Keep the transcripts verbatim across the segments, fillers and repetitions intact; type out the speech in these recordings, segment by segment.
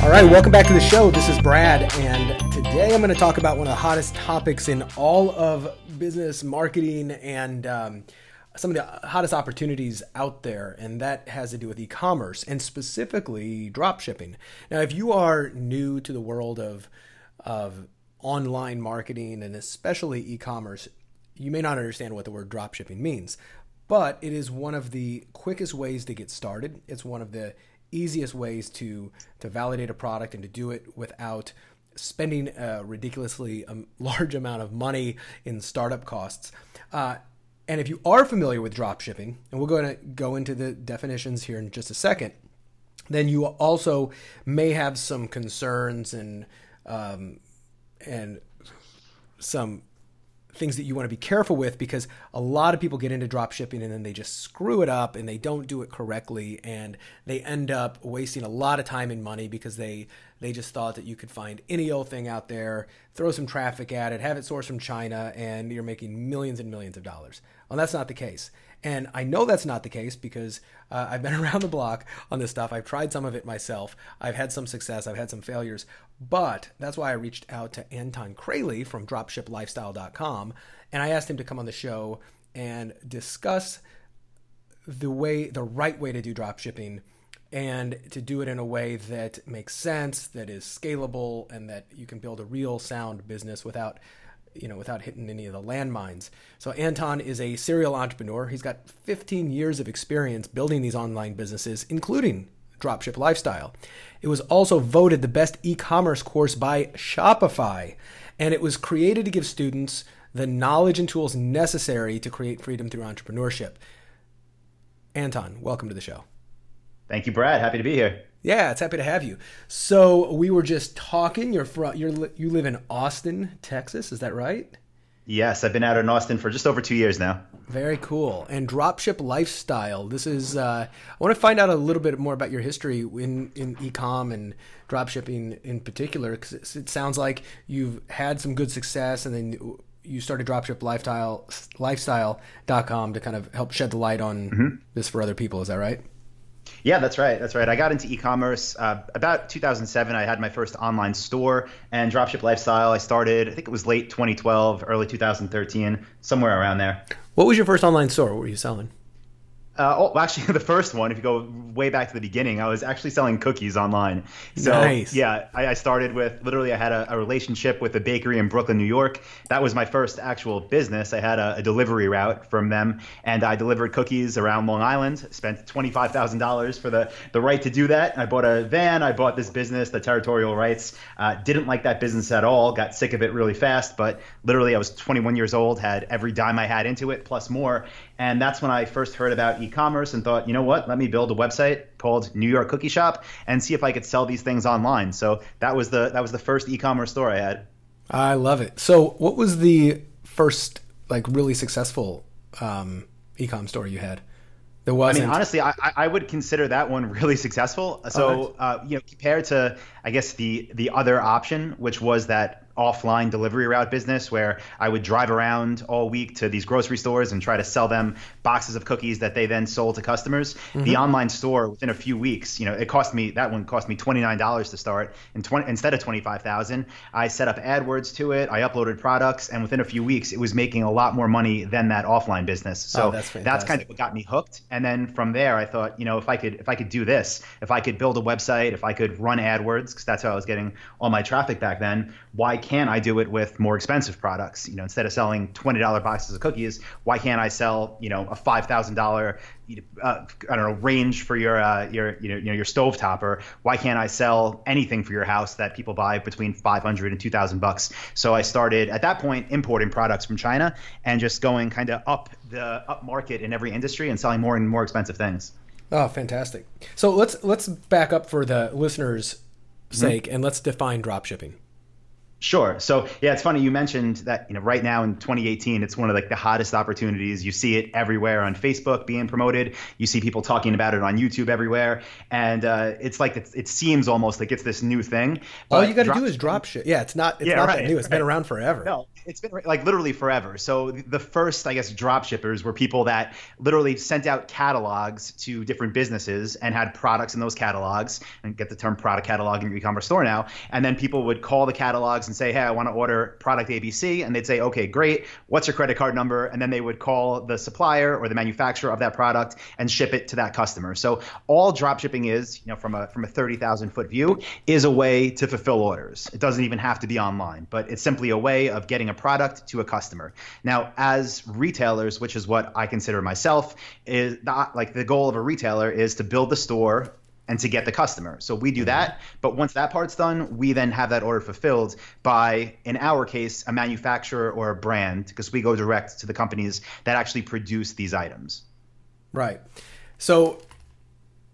All right, welcome back to the show. This is Brad, and today I'm going to talk about one of the hottest topics in all of business marketing and um, some of the hottest opportunities out there, and that has to do with e-commerce and specifically drop shipping. Now, if you are new to the world of of online marketing and especially e-commerce, you may not understand what the word drop shipping means, but it is one of the quickest ways to get started. It's one of the easiest ways to to validate a product and to do it without spending a ridiculously large amount of money in startup costs. Uh, and if you are familiar with drop shipping, and we're going to go into the definitions here in just a second, then you also may have some concerns and um, and some things that you want to be careful with, because a lot of people get into drop shipping and then they just screw it up and they don't do it correctly, and they end up wasting a lot of time and money because they they just thought that you could find any old thing out there, throw some traffic at it, have it sourced from China, and you're making millions and millions of dollars. Well, that's not the case. And I know that's not the case because uh, I've been around the block on this stuff. I've tried some of it myself. I've had some success. I've had some failures. But that's why I reached out to Anton Kraly from drop ship lifestyle dot com, and I asked him to come on the show and discuss the way, the right way to do drop shipping, and to do it in a way that makes sense, that is scalable, and that you can build a real sound business without you know, without hitting any of the landmines. So Anton is a serial entrepreneur. He's got fifteen years of experience building these online businesses, including Dropship Lifestyle. It was also voted the best e-commerce course by Shopify, and it was created to give students the knowledge and tools necessary to create freedom through entrepreneurship. Anton, welcome to the show. Thank you, Brad. Happy to be here. Yeah, it's happy to have you. So we were just talking. You're from, you're you live in Austin, Texas. Is that right? Yes, I've been out in Austin for just over two years now. Very cool. And Dropship Lifestyle. This is. Uh, I want to find out a little bit more about your history in in e-com and dropshipping in particular, because it sounds like you've had some good success, and then you started Dropship Lifestyle lifestyle dot com to kind of help shed the light on mm-hmm. this for other people. Is that right? Yeah, that's right. That's right. I got into e-commerce uh, about two thousand seven. I had my first online store, and Dropship Lifestyle I started, I think it was late twenty twelve, early two thousand thirteen, somewhere around there. What was your first online store? What were you selling? Uh, oh, actually, the first one, if you go way back to the beginning, I was actually selling cookies online. So, nice. yeah, I, I started with, literally I had a, a relationship with a bakery in Brooklyn, New York. That was my first actual business. I had a, a delivery route from them, and I delivered cookies around Long Island, spent twenty-five thousand dollars for the, the right to do that. I bought a van. I bought this business, the territorial rights. Uh, didn't like that business at all. Got sick of it really fast, but literally I was twenty-one years old, had every dime I had into it, plus more. And that's when I first heard about e-commerce and thought, you know what, let me build a website called New York Cookie Shop and see if I could sell these things online. So that was the that was the first e-commerce store I had. I love it. So what was the first like really successful um, e-com store you had? There wasn't. I mean, honestly, I, I would consider that one really successful. So, uh, you know, compared to, I guess, the the other option, which was that offline delivery route business where I would drive around all week to these grocery stores and try to sell them boxes of cookies that they then sold to customers. Mm-hmm. The online store, within a few weeks, you know, it cost me, that one cost me twenty-nine dollars to start, and twenty instead of twenty-five thousand dollars. I set up AdWords to it, I uploaded products, and within a few weeks, it was making a lot more money than that offline business. So oh, that's, that's kind of what got me hooked. And then from there, I thought, you know, if I could, if I could do this, if I could build a website, if I could run AdWords, because that's how I was getting all my traffic back then, why can't Can I do it with more expensive products? You know, instead of selling twenty dollars boxes of cookies, why can't I sell, you know, a five thousand dollars uh, I don't know, range for your uh, your you know, you know your stove topper? Why can't I sell anything for your house that people buy between five hundred and two thousand bucks? So I started at that point importing products from China and just going kind of up the up market in every industry and selling more and more expensive things. Oh, fantastic! So let's let's back up for the listeners sake, mm-hmm. and let's define dropshipping. Sure. So yeah, it's funny. You mentioned that, you know, right now in twenty eighteen, it's one of like the hottest opportunities. You see it everywhere on Facebook being promoted. You see people talking about it on YouTube everywhere. And uh, it's like it's, it seems almost like it's this new thing. All you got to do is drop ship. Yeah, it's not it's yeah, not right, that new. It's right. been around forever. No, it's been like literally forever. So the first, I guess, drop shippers were people that literally sent out catalogs to different businesses and had products in those catalogs, and get the term product catalog in your e-commerce store now. And then people would call the catalogs and say, hey, I want to order product A B C. And they'd say, okay, great. What's your credit card number? And then they would call the supplier or the manufacturer of that product and ship it to that customer. So all dropshipping is, you know, from a from a thirty thousand foot view, is a way to fulfill orders. It doesn't even have to be online, but it's simply a way of getting a product to a customer. Now, as retailers, which is what I consider myself, is not, like the goal of a retailer is to build the store and to get the customer. So we do that, but once that part's done, we then have that order fulfilled by, in our case, a manufacturer or a brand, because we go direct to the companies that actually produce these items. Right. So,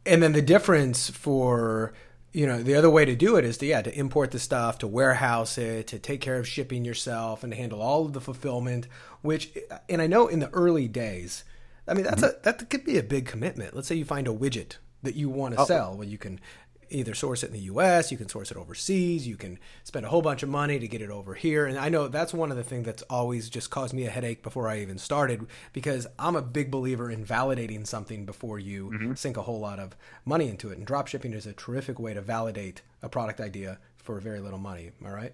and then the difference for, you know, the other way to do it is to, yeah, to import the stuff, to warehouse it, to take care of shipping yourself and to handle all of the fulfillment, which, and I know in the early days, I mean, that's mm-hmm. a, that could be a big commitment. Let's say you find a widget that you want to oh. sell. Well, you can either source it in the U S, you can source it overseas, you can spend a whole bunch of money to get it over here. And I know that's one of the things that's always just caused me a headache before I even started, because I'm a big believer in validating something before you mm-hmm. sink a whole lot of money into it. And dropshipping is a terrific way to validate a product idea for very little money. Am I right?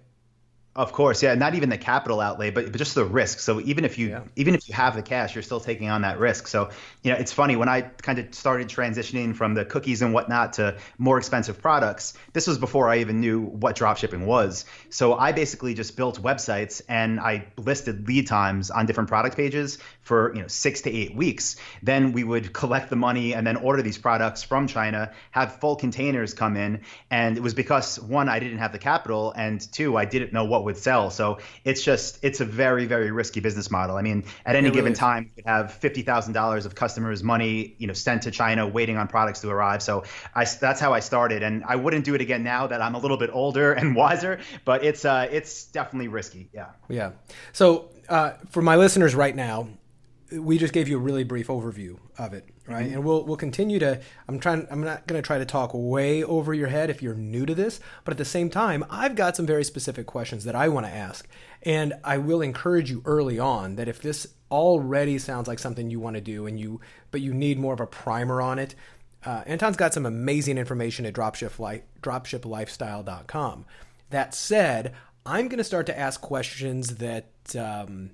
Of course. Yeah. Not even the capital outlay, but, but just the risk. So even if you, yeah. even if you have the cash, you're still taking on that risk. So, you know, it's funny, when I kind of started transitioning from the cookies and whatnot to more expensive products, this was before I even knew what dropshipping was. So I basically just built websites and I listed lead times on different product pages for, you know, six to eight weeks. Then we would collect the money and then order these products from China, have full containers come in. And it was because, one, I didn't have the capital, and two, I didn't know what would sell. So it's just, it's a very, very risky business model. I mean, at any really given is. time, you could have fifty thousand dollars of customers' money, you know, sent to China, waiting on products to arrive. So I, that's how I started. And I wouldn't do it again now that I'm a little bit older and wiser, but it's, uh, it's definitely risky. Yeah. Yeah. So uh, for my listeners right now, we just gave you a really brief overview of it, right? Mm-hmm. And we'll we'll continue to, I'm trying, I'm not going to try to talk way over your head if you're new to this, but at the same time, I've got some very specific questions that I want to ask. And I will encourage you early on that if this already sounds like something you want to do and you, but you need more of a primer on it, uh, Anton's got some amazing information at dropship lifestyle dot com. That said, I'm going to start to ask questions that um,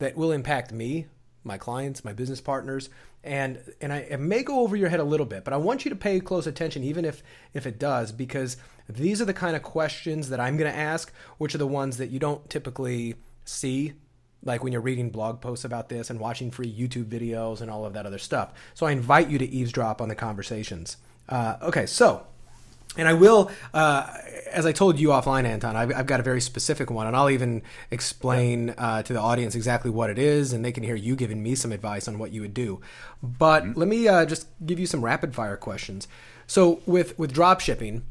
that will impact me, my clients, my business partners, and and I it may go over your head a little bit, but I want you to pay close attention, even if if it does, because these are the kind of questions that I'm going to ask, which are the ones that you don't typically see, like when you're reading blog posts about this and watching free YouTube videos and all of that other stuff. So I invite you to eavesdrop on the conversations. Uh, okay, so, and I will, uh, as I told you offline, Anton, I've, I've got a very specific one, and I'll even explain uh, to the audience exactly what it is, and they can hear you giving me some advice on what you would do. But mm-hmm. let me uh, just give you some rapid fire questions. So with, with dropshipping,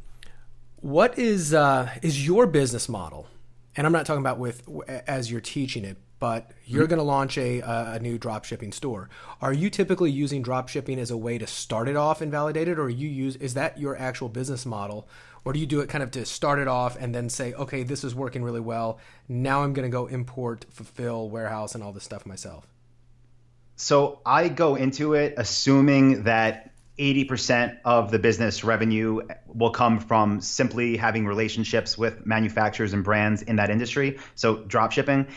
what is uh, is your business model? And I'm not talking about with as you're teaching it, but you're mm-hmm. going to launch a, a new dropshipping store. Are you typically using dropshipping as a way to start it off and validate it, or you use is that your actual business model, or do you do it kind of to start it off and then say, okay, this is working really well, now I'm going to go import, fulfill, warehouse, and all this stuff myself? So I go into it assuming that eighty percent of the business revenue will come from simply having relationships with manufacturers and brands in that industry. So dropshipping.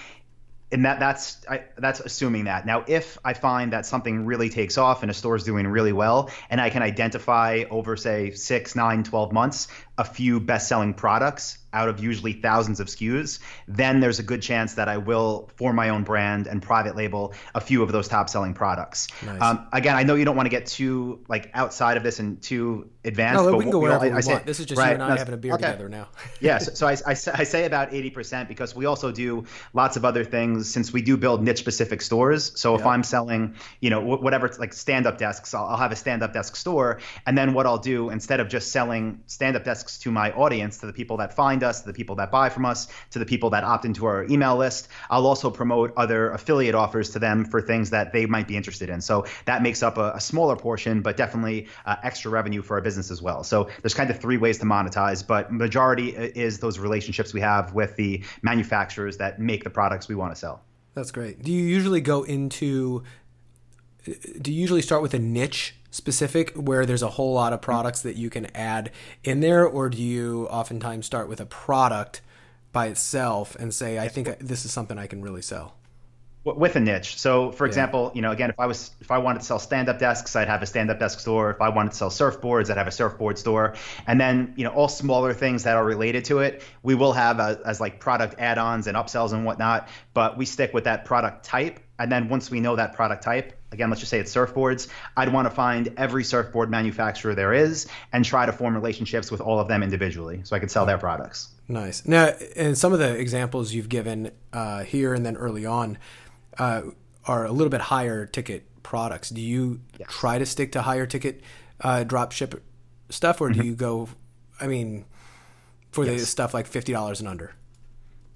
And that that's I, that's assuming that. Now, if I find that something really takes off and a store is doing really well, and I can identify over, say, six, nine, twelve months, a few best-selling products out of usually thousands of S K Us, then there's a good chance that I will, for my own brand and private label, a few of those top selling products. Nice. Um, again, I know you don't want to get too like outside of this and too advanced. No, but we can go wherever we I, want. I say, this is just right, you and I no, having a beer okay. together now. yeah, so, so I, I, I say about eighty percent because we also do lots of other things since we do build niche specific stores. So if yep. I'm selling, you know, whatever, like stand-up desks, I'll, I'll have a stand-up desk store. And then what I'll do, instead of just selling stand-up desks to my audience, to the people that find us, to the people that buy from us, to the people that opt into our email list, I'll also promote other affiliate offers to them for things that they might be interested in. So that makes up a, a smaller portion, but definitely uh, extra revenue for our business as well. So there's kind of three ways to monetize, but majority is those relationships we have with the manufacturers that make the products we want to sell. That's great. Do you usually go into, do you usually start with a niche specific where there's a whole lot of products that you can add in there, or do you oftentimes start with a product by itself and say, I think this is something I can really sell? With a niche. So for example, yeah. you know, again, if I was, if I wanted to sell stand-up desks, I'd have a stand-up desk store. If I wanted to sell surfboards, I'd have a surfboard store. And then, you know, all smaller things that are related to it, we will have a, as like product add-ons and upsells and whatnot, but we stick with that product type. And then once we know that product type, again, let's just say it's surfboards, I'd want to find every surfboard manufacturer there is and try to form relationships with all of them individually so I could sell their products. Nice. Now, and some of the examples you've given uh, here and then early on uh, are a little bit higher ticket products. Do you yes. try to stick to higher ticket uh, drop ship stuff, or do mm-hmm. you go, I mean, for yes. the stuff like fifty dollars and under?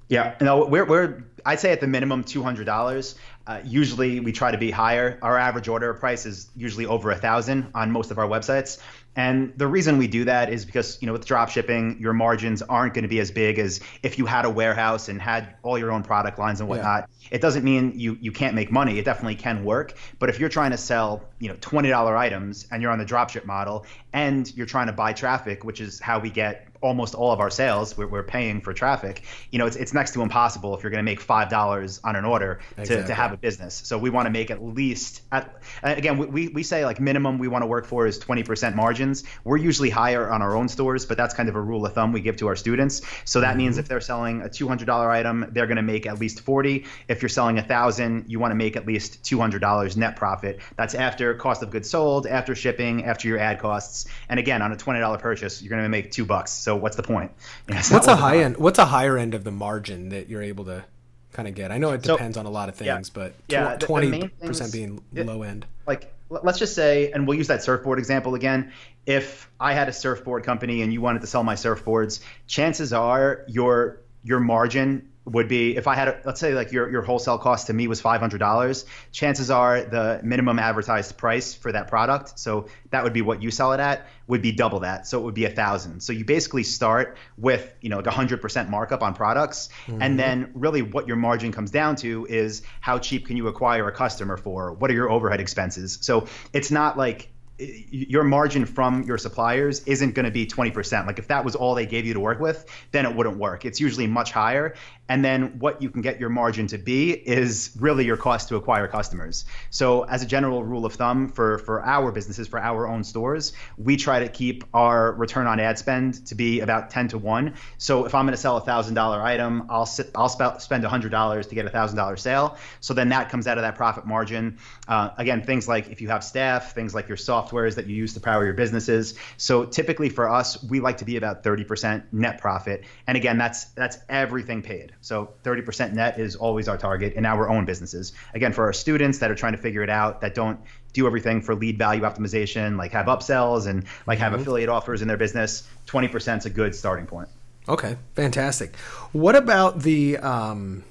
Yeah, no, we're, we're, I'd say at the minimum two hundred dollars. Uh, usually we try to be higher. Our average order price is usually over a thousand on most of our websites. And the reason we do that is because, you know, with dropshipping, your margins aren't going to be as big as if you had a warehouse and had all your own product lines and whatnot. Yeah. It doesn't mean you you can't make money. It definitely can work. But if you're trying to sell, you know, twenty dollar items and you're on the dropship model and you're trying to buy traffic, which is how we get almost all of our sales, we're, we're paying for traffic, you know, it's it's next to impossible if you're going to make five dollars on an order exactly. to, to have a business. So we want to make at least, at, again, we, we say like minimum we want to work for is twenty percent margins. We're usually higher on our own stores, but that's kind of a rule of thumb we give to our students. So that mm-hmm. means if they're selling a two hundred dollar item, they're going to make at least forty. If you're selling a thousand, you want to make at least two hundred dollars net profit. That's after cost of goods sold, after shipping, after your ad costs. And again, on a twenty dollar purchase, you're going to make two bucks. So what's the point? You know, what's a high end? What's a higher end of the margin that you're able to kind of get? I know it depends so, on a lot of things, yeah, but yeah, twenty percent things, being it, low end. Like, let's just say, and we'll use that surfboard example again. If I had a surfboard company and you wanted to sell my surfboards, chances are your your margin would be, if I had, a, let's say like your, your wholesale cost to me was five hundred dollars, chances are the minimum advertised price for that product, so that would be what you sell it at, would be double that. So it would be a thousand. So you basically start with, you know, like a hundred percent markup on products. Mm-hmm. And then really what your margin comes down to is how cheap can you acquire a customer for? What are your overhead expenses? So it's not like, your margin from your suppliers isn't going to be twenty percent. Like if that was all they gave you to work with, then it wouldn't work. It's usually much higher. And then what you can get your margin to be is really your cost to acquire customers. So as a general rule of thumb for, for our businesses, for our own stores, we try to keep our return on ad spend to be about ten to one. So if I'm going to sell a one thousand dollar item, I'll sit, I'll sp- spend one hundred dollars to get a one thousand dollar sale. So then that comes out of that profit margin. Uh, again, things like if you have staff, things like your software, softwares that you use to power your businesses. So typically for us, we like to be about thirty percent net profit. And again, that's that's everything paid. So thirty percent net is always our target in our own businesses. Again, for our students that are trying to figure it out, that don't do everything for lead value optimization, like have upsells and like have mm-hmm. affiliate offers in their business, twenty percent is a good starting point. Okay, fantastic. What about the... Um...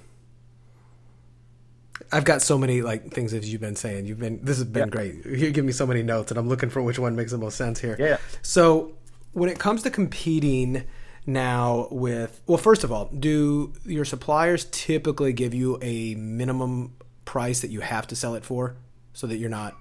I've got so many like things that you've been saying. You've been this has been yeah. great. You give me so many notes, and I'm looking for which one makes the most sense here. Yeah. So when it comes to competing now with, well, first of all, do your suppliers typically give you a minimum price that you have to sell it for, so that you're not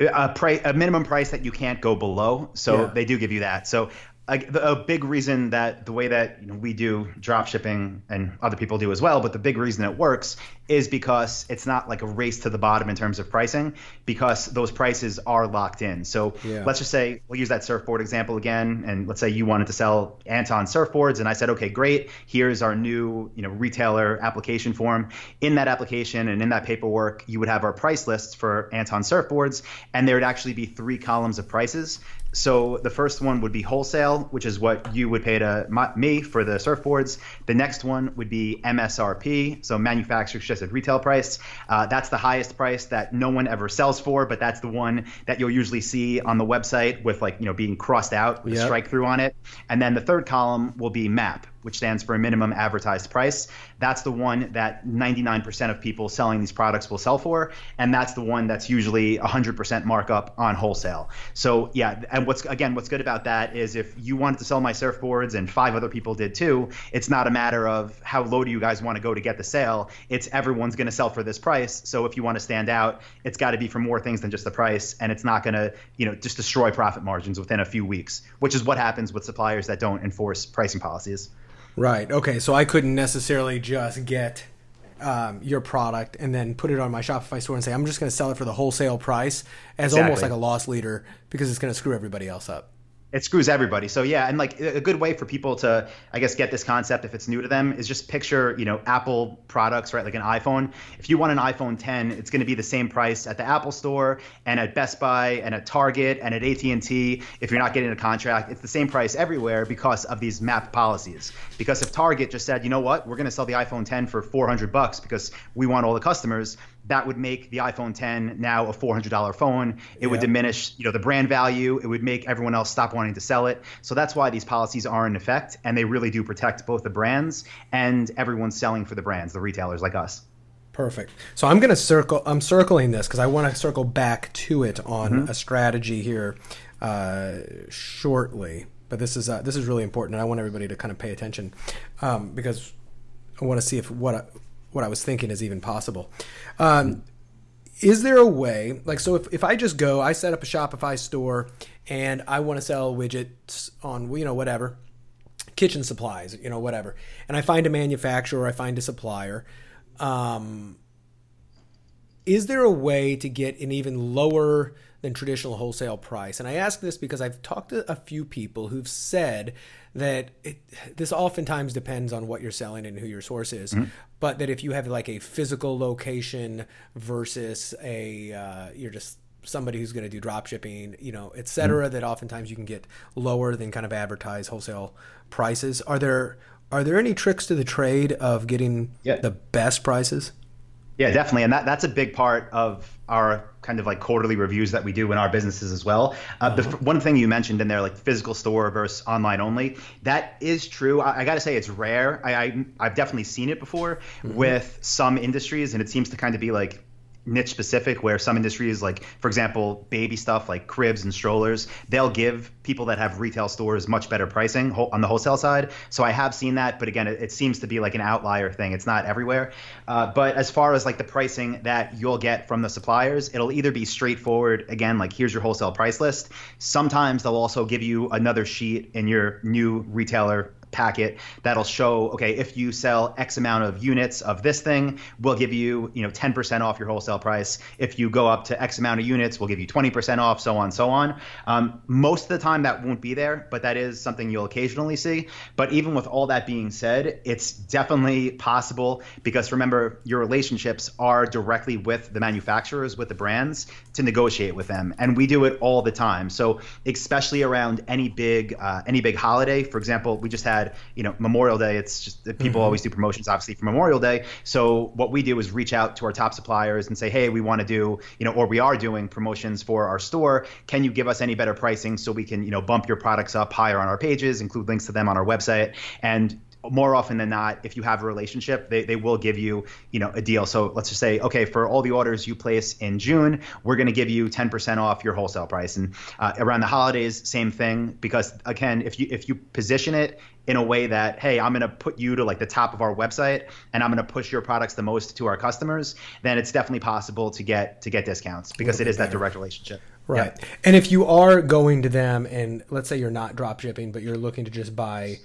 a price a minimum price that you can't go below? So yeah. they do give you that. So a big reason that the way that, you know, we do drop shipping, and other people do as well, but the big reason it works is because it's not like a race to the bottom in terms of pricing, because those prices are locked in. So yeah. let's just say we'll use that surfboard example again. And let's say you wanted to sell Anton surfboards. And I said, okay, great. Here's our new, you know, retailer application form. In that application and in that paperwork, you would have our price lists for Anton surfboards. And there would actually be three columns of prices. So the first one would be wholesale, which is what you would pay to my, me for the surfboards. The next one would be M S R P, so manufacturer suggested retail price. Uh, that's the highest price that no one ever sells for, but that's the one that you'll usually see on the website with, like, you know, being crossed out with yep. a strike through on it. And then the third column will be M A P, which stands for minimum advertised price. That's the one that ninety-nine percent of people selling these products will sell for. And that's the one that's usually one hundred percent markup on wholesale. So yeah, and what's again, what's good about that is if you wanted to sell my surfboards and five other people did too, it's not a matter of how low do you guys want to go to get the sale. It's everyone's going to sell for this price. So if you want to stand out, it's got to be for more things than just the price. And it's not going to, you know, just destroy profit margins within a few weeks, which is what happens with suppliers that don't enforce pricing policies. Right. Okay. So I couldn't necessarily just get um, your product and then put it on my Shopify store and say, I'm just going to sell it for the wholesale price as exactly. almost like a loss leader, because it's going to screw everybody else up. It screws everybody. So yeah, and like a good way for people to, I guess, get this concept if it's new to them is just picture, you know, Apple products, right? Like an iPhone. If you want an iPhone ten, it's going to be the same price at the Apple store and at Best Buy and at Target and at A T and T. If you're not getting a contract, it's the same price everywhere because of these M A P policies. Because if Target just said, you know what, we're going to sell the iPhone ten for four hundred bucks because we want all the customers, that would make the iPhone ten now a four hundred dollars phone. It yeah. would diminish, you know, the brand value. It would make everyone else stop wanting to sell it. So that's why these policies are in effect, and they really do protect both the brands and everyone selling for the brands, the retailers like us. Perfect. So I'm going to circle, I'm circling this because I want to circle back to it on mm-hmm. a strategy here uh, shortly. But this is uh, this is really important, and I want everybody to kind of pay attention um, because I want to see if what I, what I was thinking is even possible. Um, is there a way, like, so if, if I just go, I set up a Shopify store and I want to sell widgets on, you know, whatever, kitchen supplies, you know, whatever. And I find a manufacturer, I find a supplier. Um, is there a way to get an even lower than traditional wholesale price? And I ask this because I've talked to a few people who've said that it, this oftentimes depends on what you're selling and who your source is, mm-hmm. but that if you have like a physical location versus a, uh, you're just somebody who's going to do drop shipping, you know, et cetera, mm-hmm. that oftentimes you can get lower than kind of advertised wholesale prices. Are there, are there any tricks to the trade of getting yeah. the best prices? Yeah, definitely. And that, that's a big part of our kind of like quarterly reviews that we do in our businesses as well. Uh, the one thing you mentioned in there, like physical store versus online only, that is true. I, I got to say it's rare. I, I, I've definitely seen it before mm-hmm. with some industries, and it seems to kind of be like niche specific, where some industries, like, for example, baby stuff like cribs and strollers, they'll give people that have retail stores much better pricing on the wholesale side. So I have seen that, but again, it, it seems to be like an outlier thing. It's not everywhere. Uh, but as far as like the pricing that you'll get from the suppliers, it'll either be straightforward, again, like here's your wholesale price list. Sometimes they'll also give you another sheet in your new retailer packet that'll show, okay, if you sell X amount of units of this thing, we'll give you, you know, ten percent off your wholesale price. If you go up to X amount of units, we'll give you twenty percent off, so on, so on. Um, most of the time that won't be there, but that is something you'll occasionally see. But even with all that being said, it's definitely possible, because remember, your relationships are directly with the manufacturers, with the brands, to negotiate with them. And we do it all the time. So especially around any big, uh, any big holiday, for example, we just had you know, Memorial Day, it's just that people mm-hmm. always do promotions, obviously, for Memorial Day. So what we do is reach out to our top suppliers and say, hey, we want to do, you know, or we are doing promotions for our store. Can you give us any better pricing so we can, you know, bump your products up higher on our pages, include links to them on our website? And more often than not, if you have a relationship, they, they will give you, you know, a deal. So let's just say, okay, for all the orders you place in June, we're going to give you ten percent off your wholesale price. And uh, around the holidays, same thing, because again, if you if you position it in a way that, hey, I'm going to put you to like the top of our website and I'm going to push your products the most to our customers, then it's definitely possible to get to get discounts because it is better. That direct relationship. Right. Yep. And if you are going to them and let's say you're not drop shipping, but you're looking to just buy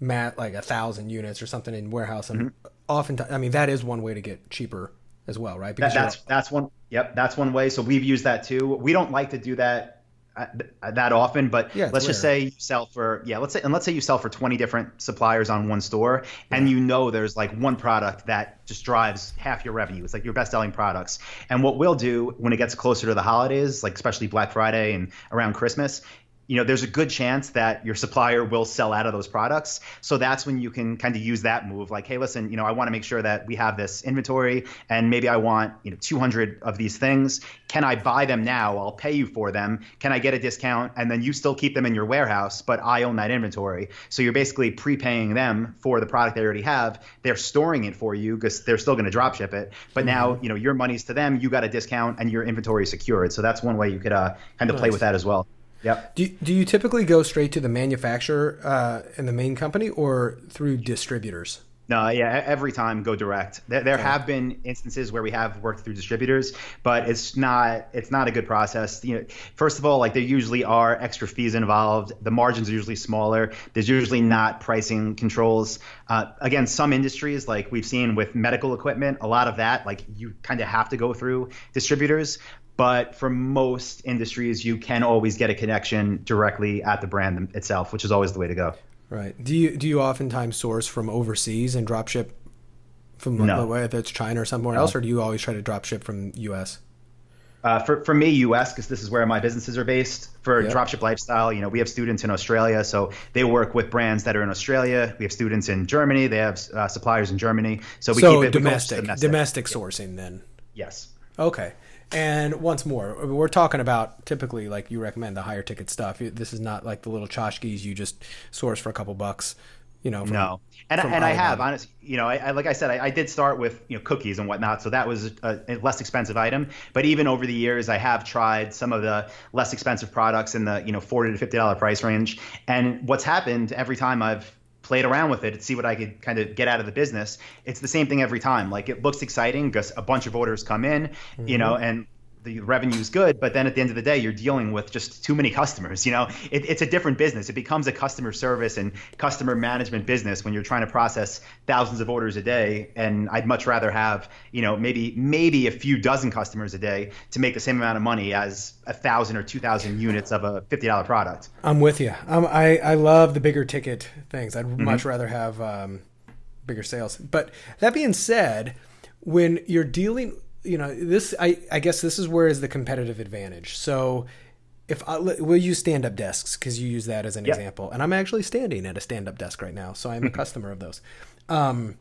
mat, like a thousand units or something in warehouse, and mm-hmm. oftentimes, I mean, that is one way to get cheaper as well, right? Because that, that's, that's one. Yep. That's one way. So we've used that too. We don't like to do that uh, that often, but yeah, let's rare. just say you sell for, yeah, let's say, and let's say you sell for twenty different suppliers on one store, yeah. and you know, there's like one product that just drives half your revenue. It's like your best selling products. And what we'll do when it gets closer to the holidays, like especially Black Friday and around Christmas, you know, there's a good chance that your supplier will sell out of those products. So that's when you can kind of use that move. Like, hey, listen, you know, I want to make sure that we have this inventory and maybe I want, you know, two hundred of these things. Can I buy them now? I'll pay you for them. Can I get a discount? And then you still keep them in your warehouse, but I own that inventory. So you're basically prepaying them for the product they already have. They're storing it for you because they're still going to drop ship it. But mm-hmm. now, you know, your money's to them. You got a discount and your inventory is secured. So that's one way you could uh, kind of nice. play with that as well. Yep. Do do you typically go straight to the manufacturer uh, and the main company or through distributors? No, yeah, every time go direct. There, there okay. have been instances where we have worked through distributors, but it's not it's not a good process. You know, first of all, like there usually are extra fees involved. The margins are usually smaller. There's usually not pricing controls. Uh, again, some industries like we've seen with medical equipment, a lot of that, like you kind of have to go through distributors. But for most industries, you can always get a connection directly at the brand itself, which is always the way to go. Right. Do you do you oftentimes source from overseas and drop ship from no. whether it's China or somewhere no. else, or do you always try to drop ship from U S? Uh, for for me, U S, because this is where my businesses are based. For yep. DropShip Lifestyle, you know, we have students in Australia, so they work with brands that are in Australia. We have students in Germany. They have uh, suppliers in Germany. So we so keep it domestic, domestic, domestic sourcing then. Yes. Okay. And once more, we're talking about typically like you recommend the higher ticket stuff. This is not like the little tchotchkes you just source for a couple bucks, you know. From, no, and from I, and I have honestly, you know, I, I like I said, I, I did start with you know cookies and whatnot, so that was a, a less expensive item. But even over the years, I have tried some of the less expensive products in the you know forty to fifty dollar price range. And what's happened every time I've played around with it and see what I could kind of get out of the business, it's the same thing every time. Like it looks exciting because a bunch of orders come in, mm-hmm. you know, and the revenue's good. But then at the end of the day, you're dealing with just too many customers. You know, it, it's a different business. It becomes a customer service and customer management business when you're trying to process thousands of orders a day. And I'd much rather have, you know, maybe maybe a few dozen customers a day to make the same amount of money as a thousand or two thousand units of a fifty dollar product. I'm with you. Um, I I love the bigger ticket things. I'd mm-hmm. much rather have um, bigger sales. But that being said, when you're dealing, you know, this I I guess this is where is the competitive advantage. So, if I, we'll use stand up desks because you use that as an yep. example, and I'm actually standing at a stand up desk right now, so I'm a customer of those. Um,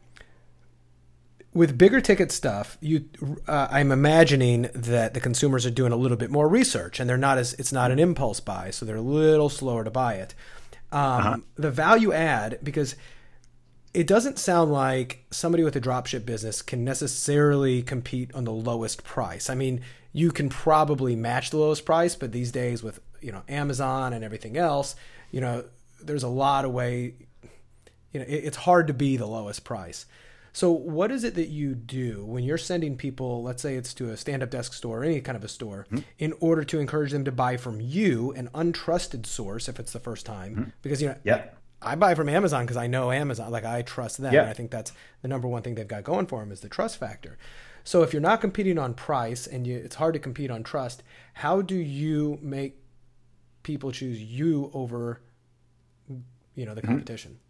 With bigger ticket stuff, you, uh, I'm imagining that the consumers are doing a little bit more research, and they're not as it's not an impulse buy, so they're a little slower to buy it. Um, uh-huh. The value add, because it doesn't sound like somebody with a dropship business can necessarily compete on the lowest price. I mean, you can probably match the lowest price, but these days with you know Amazon and everything else, you know, there's a lot of way. You know, it, it's hard to be the lowest price. So what is it that you do when you're sending people, let's say it's to a stand-up desk store or any kind of a store, mm-hmm. in order to encourage them to buy from you, an untrusted source, if it's the first time? Mm-hmm. Because, you know, yep. I buy from Amazon because I know Amazon. Like, I trust them. Yep. And I think that's the number one thing they've got going for them is the trust factor. So if you're not competing on price and you, it's hard to compete on trust, how do you make people choose you over, you know, the competition? Mm-hmm.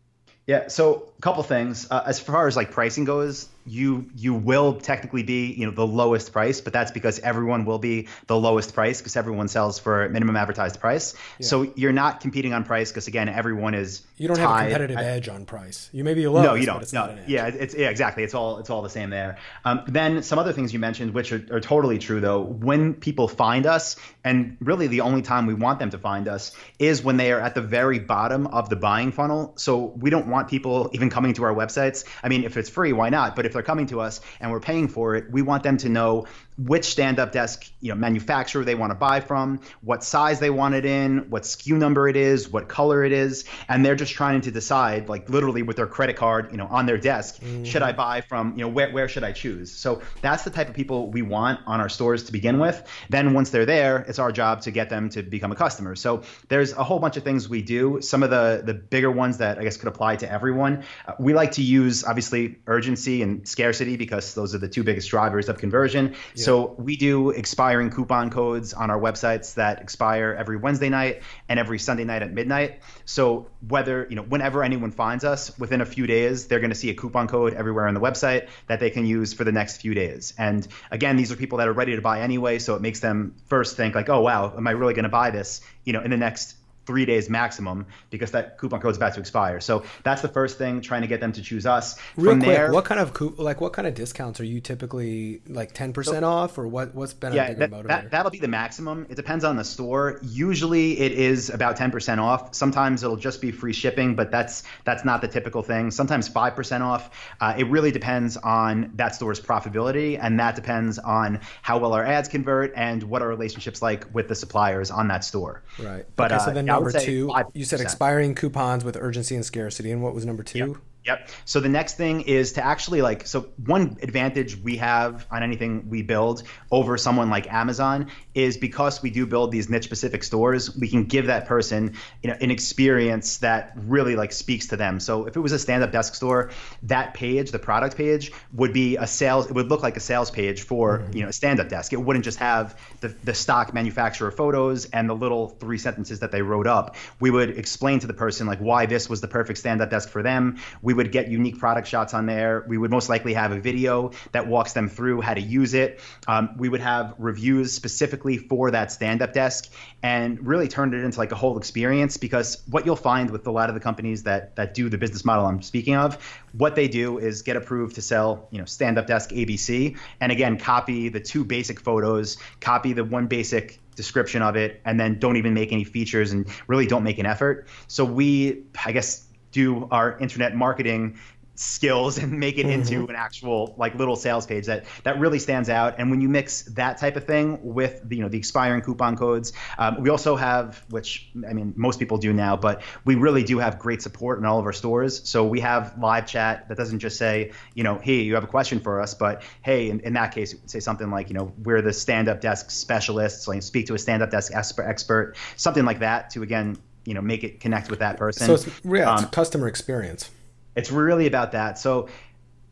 Yeah. So a couple things uh, as far as like pricing goes, you you will technically be, you know, the lowest price, but that's because everyone will be the lowest price because everyone sells for minimum advertised price. Yeah. So you're not competing on price because, again, everyone is You don't tied. have a competitive I, edge on price. You may be a lowest, no, you don't. but it's no. not an edge. Yeah, it's, yeah, exactly. It's all it's all the same there. Um, then some other things you mentioned, which are, are totally true, though. When people find us, and really the only time we want them to find us is when they are at the very bottom of the buying funnel. So we don't want people even coming to our websites. I mean, if it's free, why not? But if are coming to us and we're paying for it, we want them to know which stand-up desk, you know, manufacturer they want to buy from, what size they want it in, what S K U number it is, what color it is, and they're just trying to decide, like literally with their credit card, you know, on their desk, mm-hmm. should I buy from, you know, where where should I choose? So that's the type of people we want on our stores to begin with. Then once they're there, it's our job to get them to become a customer. So there's a whole bunch of things we do. Some of the the bigger ones that I guess could apply to everyone. Uh, we like to use obviously urgency and scarcity because those are the two biggest drivers of conversion. Yeah. So So we do expiring coupon codes on our websites that expire every Wednesday night and every Sunday night at midnight. So whether, you know, whenever anyone finds us, within a few days, they're going to see a coupon code everywhere on the website that they can use for the next few days. And again, these are people that are ready to buy anyway. So it makes them first think like, oh, wow, am I really going to buy this, you know, in the next three days maximum, because that coupon code is about to expire. So that's the first thing, trying to get them to choose us. Real From quick, there, what kind of coup- like what kind of discounts are you typically, like ten percent so, off, or what, what's been yeah, a bigger that, motivator? That, that'll be the maximum. It depends on the store. Usually it is about ten percent off. Sometimes it'll just be free shipping, but that's that's not the typical thing. Sometimes five percent off. Uh, it really depends on that store's profitability, and that depends on how well our ads convert and what our relationship's like with the suppliers on that store. Right. But okay, so then uh, number two, five percent. You said expiring coupons with urgency and scarcity. And what was number two? Yep. Yep. So the next thing is to actually like, so one advantage we have on anything we build over someone like Amazon is because we do build these niche specific stores, we can give that person, you know, an experience that really like speaks to them. So if it was a stand-up desk store, that page, the product page, would be a sales, it would look like a sales page for, mm-hmm. you know, a stand-up desk. It wouldn't just have the, the stock manufacturer photos and the little three sentences that they wrote up. We would explain to the person like why this was the perfect stand-up desk for them. We We would get unique product shots on there. We would most likely have a video that walks them through how to use it. Um, we would have reviews specifically for that stand-up desk and really turn it into like a whole experience, because what you'll find with a lot of the companies that that do the business model I'm speaking of, what they do is get approved to sell, you know, stand-up desk A B C, and again, copy the two basic photos, copy the one basic description of it, and then don't even make any features and really don't make an effort. So we, I guess, do our internet marketing skills and make it into mm-hmm. an actual like little sales page that that really stands out. And when you mix that type of thing with the, you know, the expiring coupon codes, um, we also have, which I mean most people do now, but we really do have great support in all of our stores. So we have live chat that doesn't just say, you know, hey, you have a question for us, but hey, in, in that case, it would say something like, you know, we're the stand-up desk specialists, like speak to a stand-up desk expert, something like that, to again, you know, make it connect with that person. So it's, yeah, it's um, customer experience. It's really about that. So,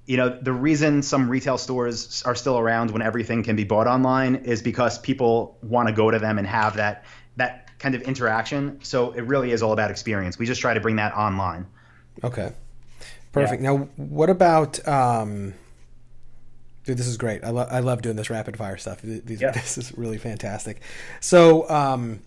you know, the reason some retail stores are still around when everything can be bought online is because people want to go to them and have that that kind of interaction. So it really is all about experience. We just try to bring that online. Okay, perfect. Yeah. Now, what about? Um, dude, this is great. I love I love doing this rapid fire stuff. These, yeah. This is really fantastic. So. Um,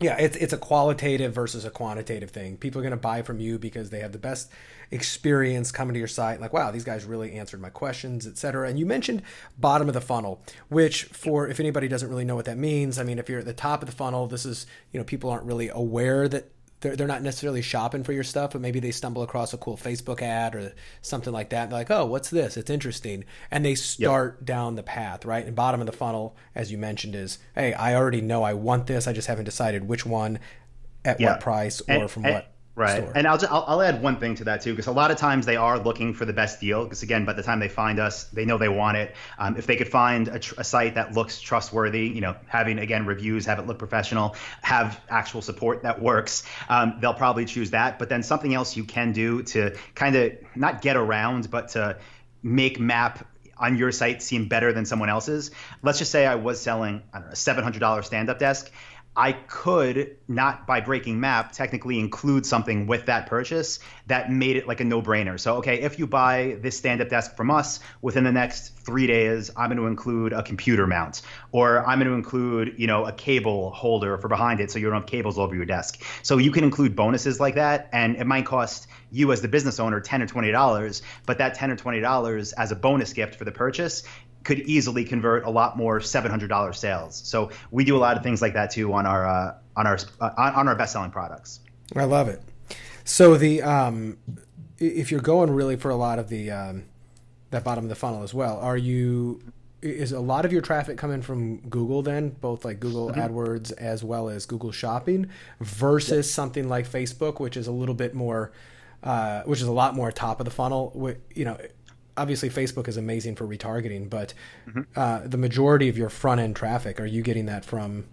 Yeah, it's it's a qualitative versus a quantitative thing. People are going to buy from you because they have the best experience coming to your site. Like, wow, these guys really answered my questions, et cetera. And you mentioned bottom of the funnel, which for if anybody doesn't really know what that means, I mean, if you're at the top of the funnel, this is, you know, people aren't really aware that they're, they're not necessarily shopping for your stuff, but maybe they stumble across a cool Facebook ad or something like that. And they're like, oh, what's this? It's interesting. And they start yep. down the path, right? And bottom of the funnel, as you mentioned, is, hey, I already know I want this. I just haven't decided which one, at yeah. what price, or and, from and- what. Right. Store. And I'll, just, I'll I'll add one thing to that, too, because a lot of times they are looking for the best deal because, again, by the time they find us, they know they want it. Um, if they could find a, tr- a site that looks trustworthy, you know, having, again, reviews, have it look professional, have actual support that works, um, they'll probably choose that. But then something else you can do to kind of not get around, but to make map on your site seem better than someone else's. Let's just say I was selling, I don't know, a seven hundred dollars stand-up desk. I could not, by breaking map, technically include something with that purchase that made it like a no-brainer. So, okay, if you buy this stand-up desk from us within the next three days, I'm going to include a computer mount, or I'm going to include, you know, a cable holder for behind it so you don't have cables all over your desk. So you can include bonuses like that, and it might cost you as the business owner ten dollars or twenty dollars, but that ten dollars or twenty dollars as a bonus gift for the purchase could easily convert a lot more seven hundred dollars sales. So we do a lot of things like that too on our uh, on our uh, on our best-selling products. I love it. So the um, if you're going really for a lot of the um, that bottom of the funnel as well. Are you, is a lot of your traffic coming from Google then, both like Google mm-hmm. AdWords as well as Google Shopping versus yeah. something like Facebook, which is a little bit more, uh, which is a lot more top of the funnel, you know, obviously Facebook is amazing for retargeting, but mm-hmm. uh, the majority of your front end traffic, are you getting that from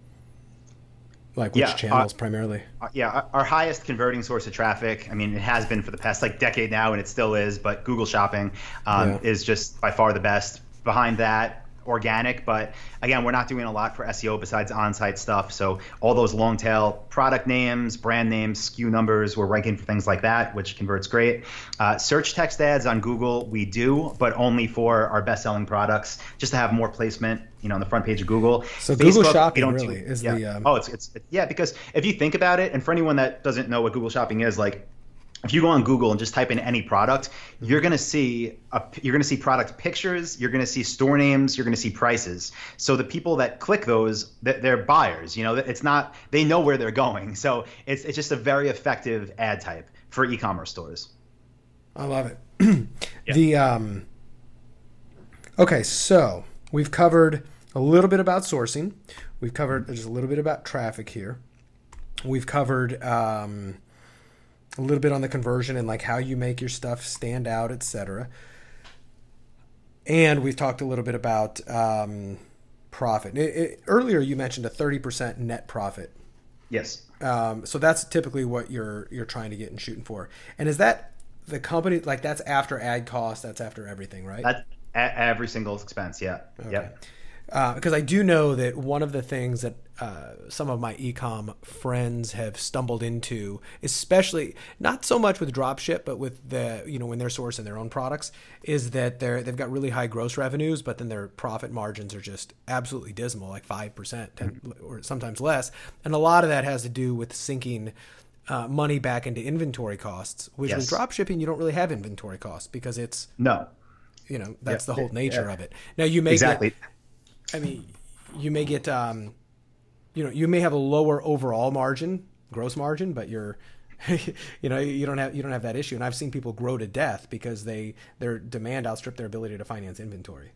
like which yeah, channels uh, primarily? Uh, yeah, our highest converting source of traffic, I mean, it has been for the past like decade now and it still is, but Google Shopping um, yeah. is just by far the best. Behind that, organic, but again, we're not doing a lot for S E O besides on-site stuff. So all those long tail product names, brand names, S K U numbers, we're ranking for things like that, which converts great. Uh, search text ads on Google, we do, but only for our best-selling products, just to have more placement, you know, on the front page of Google. So Facebook, Google Shopping really do, is yeah. the um... oh, it's it's it, yeah, because if you think about it, and for anyone that doesn't know what Google Shopping is, like, if you go on Google and just type in any product, you're going to see a, you're going to see product pictures, you're going to see store names, you're going to see prices. So the people that click those, they're buyers. You know, it's not, they know where they're going. So it's it's just a very effective ad type for e-commerce stores. I love it. yeah. The um, okay, so we've covered a little bit about sourcing. We've covered just a little bit about traffic here. We've covered um. a little bit on the conversion and like how you make your stuff stand out, et cetera. And we've talked a little bit about um, profit. It, it, earlier, you mentioned a thirty percent net profit. Yes. Um, so that's typically what you're you're trying to get and shooting for. And is that the company, like that's after ad cost, that's after everything, right? That's every single expense, yeah. Okay. Yep. Uh, because I do know that one of the things that uh, some of my e-com friends have stumbled into, especially not so much with dropship, but with the, you know, when they're sourcing their own products, is that they're, they've got really high gross revenues, but then their profit margins are just absolutely dismal, like five percent ten, or sometimes less. And a lot of that has to do with sinking uh, money back into inventory costs, which yes. with dropshipping, you don't really have inventory costs because it's, no, you know, that's yeah. the whole nature yeah. of it. Now you make exactly. it, I mean, you may get, um, you know, you may have a lower overall margin, gross margin, but you're, you know, you don't have you don't have that issue. And I've seen people grow to death because they their demand outstripped their ability to finance inventory.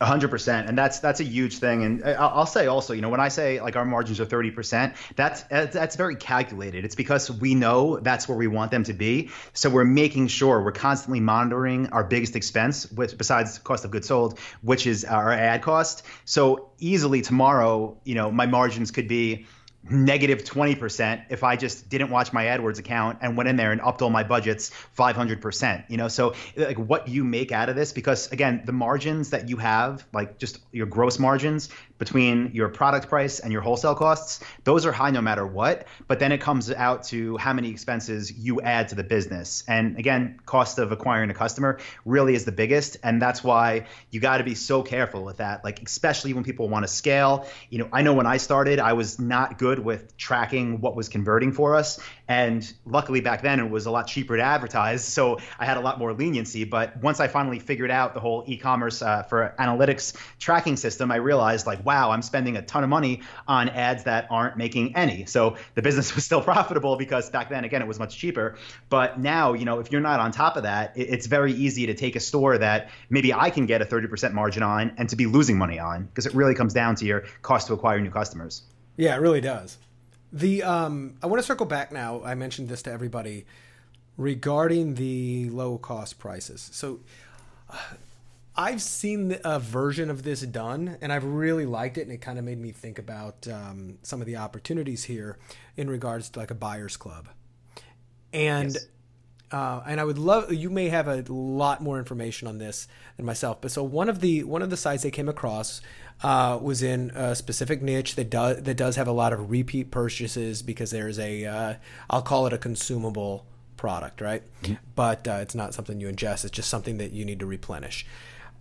A hundred percent, and that's that's a huge thing. And I'll say also, you know, when I say like our margins are thirty percent, that's that's very calculated. It's because we know that's where we want them to be, so we're making sure we're constantly monitoring our biggest expense, which besides cost of goods sold, which is our ad cost. So easily tomorrow, you know, my margins could be negative twenty percent if I just didn't watch my AdWords account and went in there and upped all my budgets five hundred percent. You know, so like what you make out of this, because again, the margins that you have, like just your gross margins between your product price and your wholesale costs, those are high no matter what. But then it comes out to how many expenses you add to the business. And again, cost of acquiring a customer really is the biggest. And that's why you got to be so careful with that. Like, especially when people want to scale, you know, I know when I started, I was not good with tracking what was converting for us. And luckily back then it was a lot cheaper to advertise. So I had a lot more leniency. But once I finally figured out the whole e-commerce uh, for analytics tracking system, I realized like, wow, I'm spending a ton of money on ads that aren't making any. So the business was still profitable because back then, again, it was much cheaper. But now, you know, if you're not on top of that, it's very easy to take a store that maybe I can get a thirty percent margin on and to be losing money on, because it really comes down to your cost to acquire new customers. Yeah, it really does. The um, I want to circle back now. I mentioned this to everybody regarding the low cost prices. So uh, I've seen a version of this done and I've really liked it. And it kind of made me think about um, some of the opportunities here in regards to like a buyer's club. And yes. uh, and I would love, you may have a lot more information on this than myself. But so one of the one of the sites they came across Uh, was in a specific niche that does that does have a lot of repeat purchases because there's a uh, I'll call it a consumable product, right? Mm-hmm. But uh, it's not something you ingest; it's just something that you need to replenish.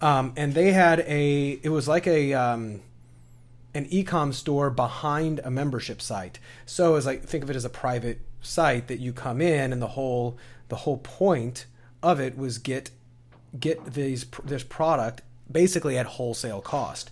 Um, and they had a it was like a um, an e-com store behind a membership site. So it's like think of it as a private site that you come in, and the whole the whole point of it was get get these this product basically at wholesale cost.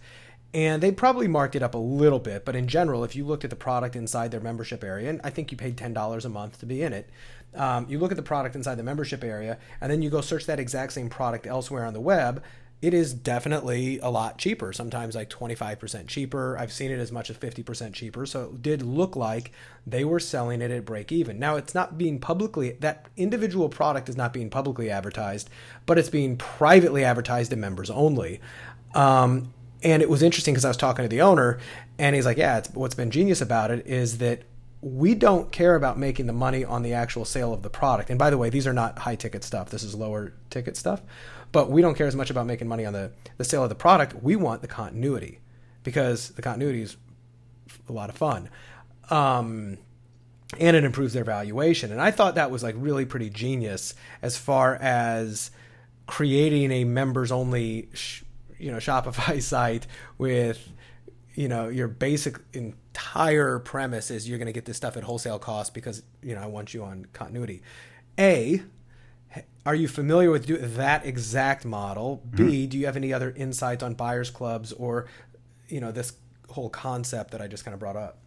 And they probably marked it up a little bit, but in general, if you looked at the product inside their membership area, and I think you paid ten dollars a month to be in it, um, you look at the product inside the membership area, and then you go search that exact same product elsewhere on the web, it is definitely a lot cheaper, sometimes like twenty-five percent cheaper. I've seen it as much as fifty percent cheaper. So it did look like they were selling it at break even. Now it's not being publicly, that individual product is not being publicly advertised, but it's being privately advertised to members only. Um, and it was interesting because I was talking to the owner and he's like, yeah, it's, what's been genius about it is that we don't care about making the money on the actual sale of the product. And by the way, these are not high ticket stuff. This is lower ticket stuff. But we don't care as much about making money on the, the sale of the product. We want the continuity because the continuity is a lot of fun. Um, and it improves their valuation. And I thought that was like really pretty genius as far as creating a members only, sh- you know, Shopify site with, you know, your basic entire premise is you're going to get this stuff at wholesale cost because, you know, I want you on continuity. A, are you familiar with do- that exact model? Mm-hmm. B, do you have any other insights on buyers clubs or, you know, this whole concept that I just kind of brought up?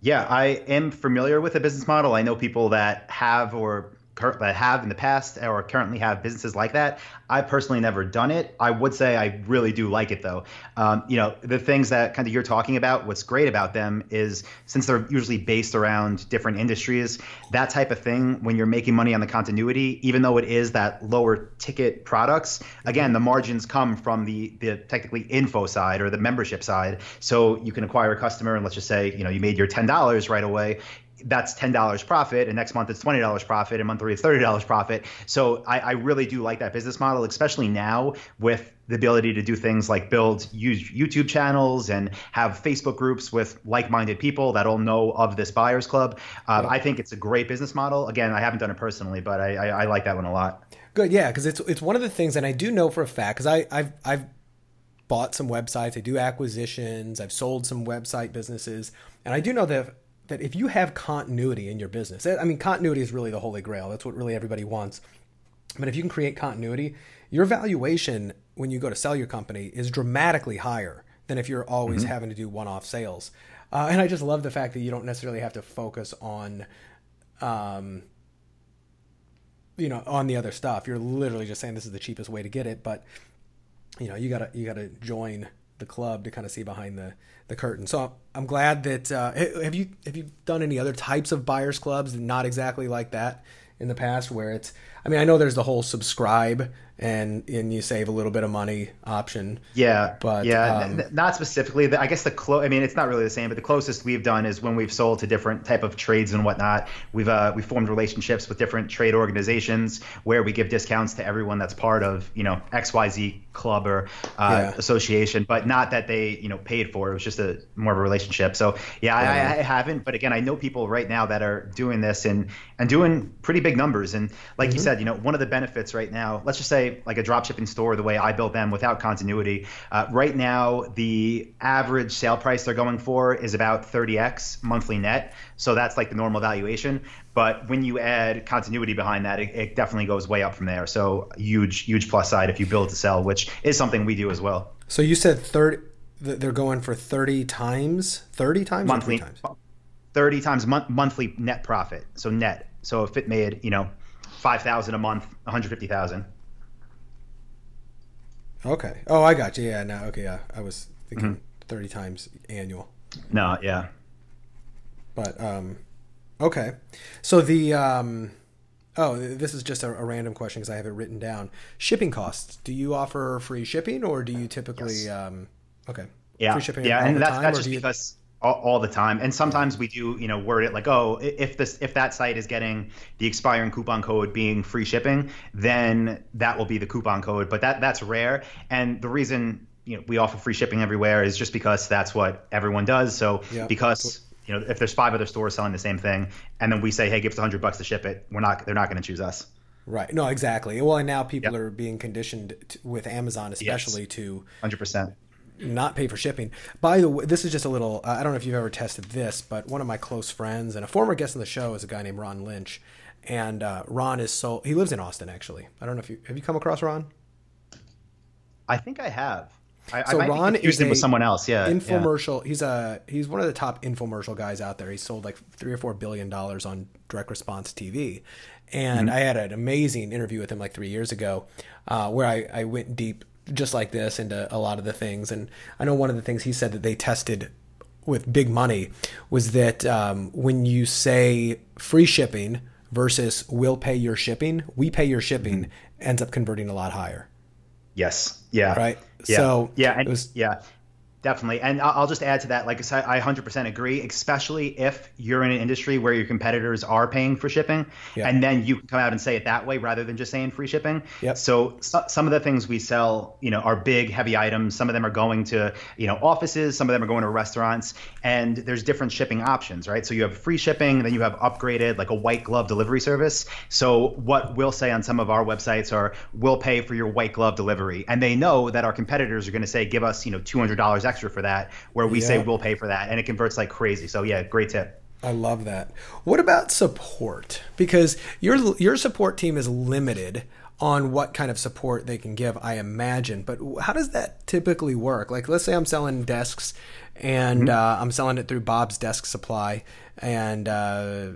Yeah, I am familiar with the business model. I know people that have or cur- that have in the past or currently have businesses like that. I personally never done it. I would say I really do like it, though. Um, you know, the things that kind of you're talking about, what's great about them is since they're usually based around different industries, that type of thing, when you're making money on the continuity, even though it is that lower ticket products, again, the margins come from the, the technically info side or the membership side. So you can acquire a customer and let's just say, you know, you made your ten dollars right away. That's ten dollars profit. And next month it's twenty dollars profit. And month three it's thirty dollars profit. So I, I really do like that business model, especially now with the ability to do things like build YouTube channels and have Facebook groups with like-minded people that all know of this buyers club. Uh, right. I think it's a great business model. Again, I haven't done it personally, but I, I, I like that one a lot. Good. Yeah. Cause it's, it's one of the things, and I do know for a fact, cause I, I've, I've bought some websites, I do acquisitions, I've sold some website businesses. And I do know that if, that if you have continuity in your business, I mean, continuity is really the holy grail. That's what really everybody wants. But if you can create continuity, your valuation when you go to sell your company is dramatically higher than if you're always mm-hmm. having to do one-off sales. Uh, and I just love the fact that you don't necessarily have to focus on, um, you know, on the other stuff. You're literally just saying this is the cheapest way to get it, but you know, you gotta you gotta join the club to kind of see behind the, the curtain. So I'm glad that, uh, have you, have you done any other types of buyers clubs? Not exactly like that in the past where it's, I mean, I know there's the whole subscribe and, and you save a little bit of money option. Yeah. But yeah, um, n- not specifically. I guess the close, I mean, it's not really the same, but the closest we've done is when we've sold to different type of trades and whatnot. We've, uh, we formed relationships with different trade organizations where we give discounts to everyone that's part of, you know, X Y Z club or uh, yeah. association, but not that they, you know, paid for it. It was just a more of a relationship. So yeah, yeah. I, I haven't, but again, I know people right now that are doing this and, and doing pretty big numbers. And like mm-hmm. you said, you know, one of the benefits right now, let's just say, like a dropshipping store, the way I built them without continuity. Uh, right now, the average sale price they're going for is about thirty x monthly net. So that's like the normal valuation. But when you add continuity behind that, it, it definitely goes way up from there. So huge, huge plus side if you build to sell, which is something we do as well. So you said thirty, they're going for thirty times, thirty times? Monthly, times? thirty times mon- monthly net profit. So net. So if it made, you know, five thousand a month, one hundred fifty thousand. Okay. Oh, I got you. Yeah. No. Okay. Yeah. I was thinking mm-hmm. thirty times annual. No. Yeah. But um, okay. So the um, oh, this is just a, a random question because I have it written down. Shipping costs. Do you offer free shipping, or do you typically yes. um? Okay. Yeah. Free shipping. Yeah, and that's time, that's just you... because. all the time. And sometimes we do, you know, word it like, oh, if this, if that site is getting the expiring coupon code being free shipping, then that will be the coupon code. But that, that's rare. And the reason, you know, we offer free shipping everywhere is just because that's what everyone does. So yeah. because, you know, if there's five other stores selling the same thing and then we say, hey, give us a hundred bucks to ship it, we're not, they're not going to choose us. Right. No, exactly. Well, and now people yep. are being conditioned to, with Amazon, especially yes. to one hundred percent. Not pay for shipping. By the way, this is just a little, uh, I don't know if you've ever tested this, but one of my close friends and a former guest on the show is a guy named Ron Lynch. And uh, Ron is so, he lives in Austin, actually. I don't know if you, have you come across Ron? I think I have. I, so I might Ron is him with someone else. Yeah, infomercial. Yeah. He's a he's one of the top infomercial guys out there. He sold like three or four billion dollars on direct response T V, and mm-hmm. I had an amazing interview with him like three years ago, uh, where I, I went deep just like this into a lot of the things. And I know one of the things he said that they tested with big money was that um, when you say free shipping versus we'll pay your shipping, we pay your shipping mm-hmm. ends up converting a lot higher. Yes. Yeah. Right. Yeah. So yeah, and, it was, yeah, definitely. And I'll just add to that. Like I said, I one hundred percent agree, especially if you're in an industry where your competitors are paying for shipping, yeah. and then you can come out and say it that way rather than just saying free shipping. Yep. So, so some of the things we sell, you know, are big, heavy items. Some of them are going to, you know, offices. Some of them are going to restaurants, and there's different shipping options, right? So you have free shipping, then you have upgraded, like a white glove delivery service. So what we'll say on some of our websites are, we'll pay for your white glove delivery, and they know that our competitors are going to say, give us, you know, two hundred dollars extra for that, where we yeah. say we'll pay for that, and it converts like crazy. So yeah, great tip. I love that. What about support? Because your your support team is limited on what kind of support they can give, I imagine. But how does that typically work? Like, let's say I'm selling desks, and mm-hmm. uh, I'm selling it through Bob's Desk Supply, and uh,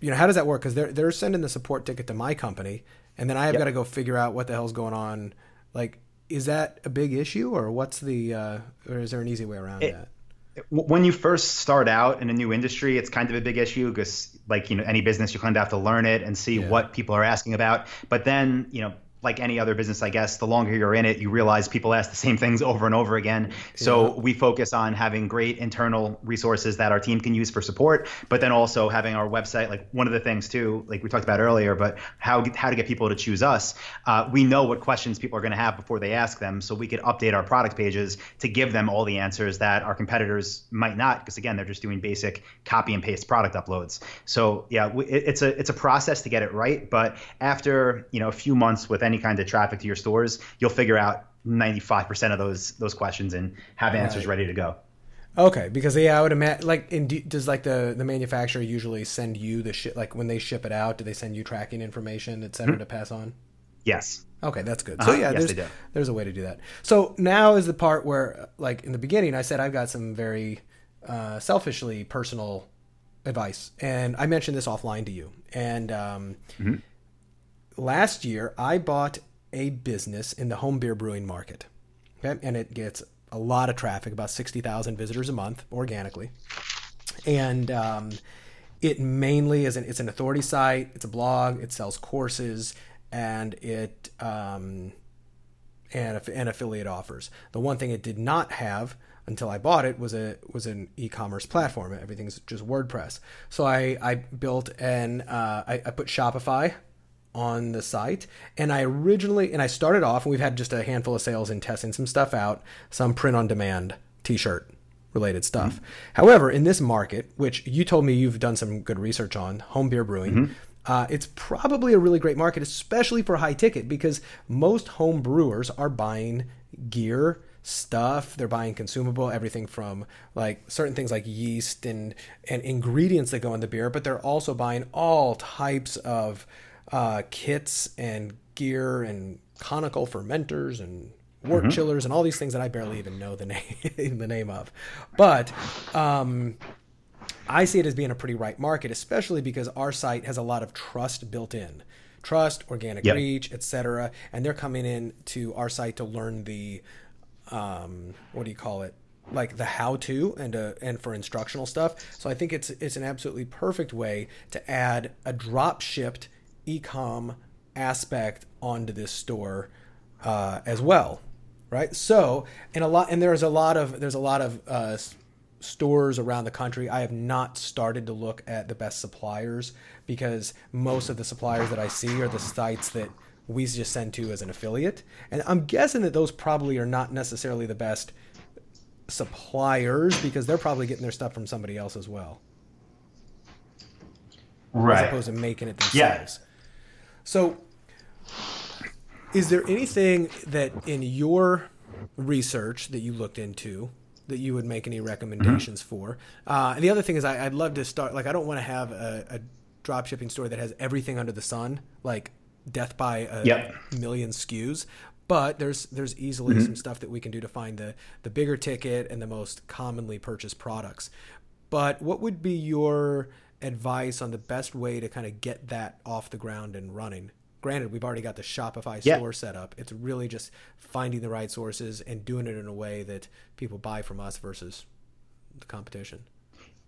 you know, how does that work? Because they're they're sending the support ticket to my company, and then I have yep. got to go figure out what the hell's going on. Like, is that a big issue, or what's the, uh, or is there an easy way around it, that? It, when you first start out in a new industry, it's kind of a big issue because, like, you know, any business, you kind of have to learn it and see yeah. what people are asking about. But then, you know, like any other business, I guess, the longer you're in it, you realize people ask the same things over and over again. So yeah. we focus on having great internal resources that our team can use for support, but then also having our website, like one of the things too, like we talked about earlier, but how, how to get people to choose us. Uh, we know what questions people are going to have before they ask them. So we could update our product pages to give them all the answers that our competitors might not, because again, they're just doing basic copy and paste product uploads. So yeah, we, it's a, it's a process to get it right. But after, you know, a few months with any kind of traffic to your stores, you'll figure out ninety-five percent of those those questions and have right. answers ready to go. Okay, because yeah, I would imagine, like, in, does like the, the manufacturer usually send you the shit, like when they ship it out, do they send you tracking information, et cetera, mm-hmm. to pass on? Yes. Okay, that's good. So uh-huh. yeah, yes, there's, they do. There's a way to do that. So now is the part where, like in the beginning, I said I've got some very uh, selfishly personal advice, and I mentioned this offline to you, and um, mm-hmm. last year, I bought a business in the home beer brewing market, okay? And it gets a lot of traffic, about sixty thousand visitors a month organically. And um, it mainly is an, it's an authority site, it's a blog, it sells courses, and it um, and, and affiliate offers. The one thing it did not have until I bought it was a was an e-commerce platform. Everything's just WordPress. So I, I built an uh, I, I put Shopify on the site, and I originally, and I started off, and we've had just a handful of sales and testing some stuff out, some print on demand t-shirt related stuff. Mm-hmm. However, in this market, which you told me you've done some good research on, home beer brewing, mm-hmm. uh, it's probably a really great market, especially for high ticket, because most home brewers are buying gear, stuff, they're buying consumable, everything from like certain things like yeast and, and ingredients that go in the beer, but they're also buying all types of Uh, kits and gear and conical fermenters and wort mm-hmm. chillers and all these things that I barely even know the name the name of. But um, I see it as being a pretty ripe market, especially because our site has a lot of trust built in. Trust, organic yep. reach, et cetera. And they're coming in to our site to learn the, um, what do you call it? Like the how-to and uh, and for instructional stuff. So I think it's it's an absolutely perfect way to add a drop-shipped e-com aspect onto this store uh, as well, right? So, and a lot, and there's a lot of there's a lot of uh, stores around the country. I have not started to look at the best suppliers because most of the suppliers that I see are the sites that we just send to as an affiliate, and I'm guessing that those probably are not necessarily the best suppliers because they're probably getting their stuff from somebody else as well, right? As opposed to making it themselves. Yeah. So is there anything that in your research that you looked into that you would make any recommendations mm-hmm. for? Uh, and the other thing is I, I'd love to start, like I don't want to have a, a drop shipping store that has everything under the sun, like death by a yep. million S K Us, But there's there's easily mm-hmm. some stuff that we can do to find the the bigger ticket and the most commonly purchased products. But what would be your advice on the best way to kind of get that off the ground and running? Granted, we've already got the Shopify yeah. store set up. It's really just finding the right sources and doing it in a way that people buy from us versus the competition.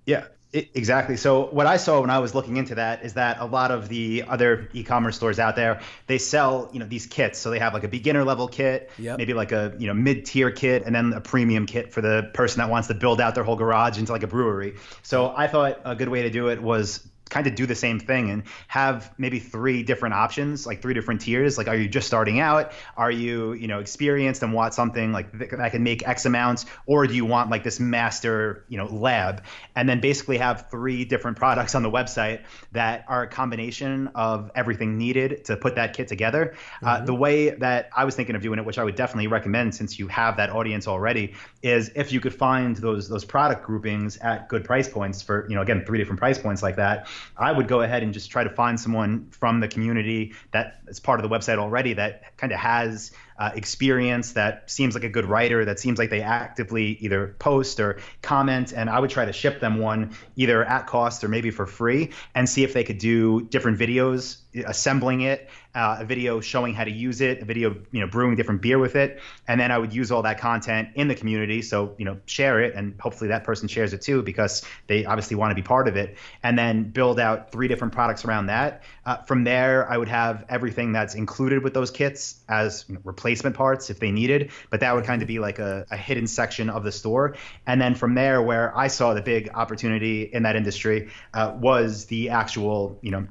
Yeah, it, exactly. So what I saw when I was looking into that is that a lot of the other e-commerce stores out there, they sell, you know, these kits. So they have like a beginner level kit, yep. maybe like a, you know, mid-tier kit, and then a premium kit for the person that wants to build out their whole garage into like a brewery. So I thought a good way to do it was kind of do the same thing and have maybe three different options, like three different tiers. Like, are you just starting out? Are you, you know, experienced and want something like that can make X amounts? Or do you want like this master, you know, lab? And then basically have three different products on the website that are a combination of everything needed to put that kit together. Mm-hmm. Uh, the way that I was thinking of doing it, which I would definitely recommend since you have that audience already, is if you could find those those product groupings at good price points for, you know, again, three different price points like that, I would go ahead and just try to find someone from the community that is part of the website already that kind of has uh, experience, that seems like a good writer, that seems like they actively either post or comment. And I would try to ship them one either at cost or maybe for free and see if they could do different videos assembling it, uh, a video showing how to use it, a video, you know, brewing different beer with it. And then I would use all that content in the community. So, you know, share it, and hopefully that person shares it too, because they obviously want to be part of it. And then build out three different products around that. Uh, from there, I would have everything that's included with those kits as, you know, replacement parts if they needed, but that would kind of be like a, a hidden section of the store. And then from there, where I saw the big opportunity in that industry uh, was the actual, you know,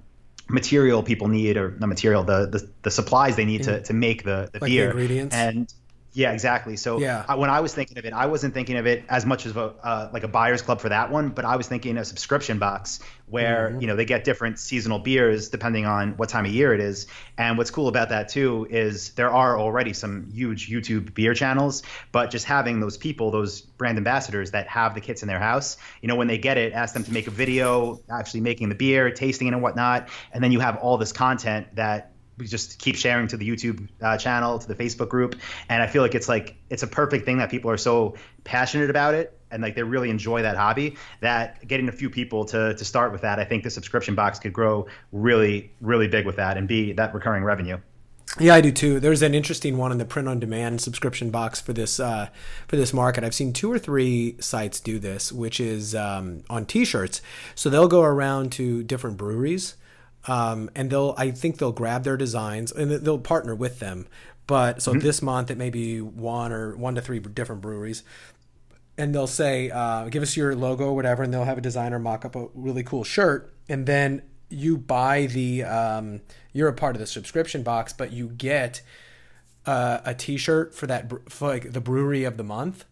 material people need, or not material, the the, the supplies they need yeah. to, to make the, the like beer. The ingredients. And yeah, exactly. So yeah. I, when I was thinking of it, I wasn't thinking of it as much as a uh, like a buyer's club for that one, but I was thinking a subscription box where, mm-hmm. you know, they get different seasonal beers depending on what time of year it is. And what's cool about that too is there are already some huge YouTube beer channels, but just having those people, those brand ambassadors that have the kits in their house, you know, when they get it, ask them to make a video actually making the beer, tasting it and whatnot. And then you have all this content that we just keep sharing to the YouTube uh, channel, to the Facebook group. And I feel like it's like, it's a perfect thing that people are so passionate about it. And like, they really enjoy that hobby, that getting a few people to to start with that, I think the subscription box could grow really, really big with that and be that recurring revenue. Yeah, I do too. There's an interesting one in the print on demand subscription box for this uh, for this market. I've seen two or three sites do this, which is um, on t-shirts. So they'll go around to different breweries. Um, and they'll, I think they'll grab their designs and they'll partner with them. But so mm-hmm. this month it may be one or one to three different breweries, and they'll say, uh, give us your logo or whatever. And they'll have a designer mock up a really cool shirt. And then you buy the, um, you're a part of the subscription box, but you get, uh, a t-shirt for that, for like the brewery of the month.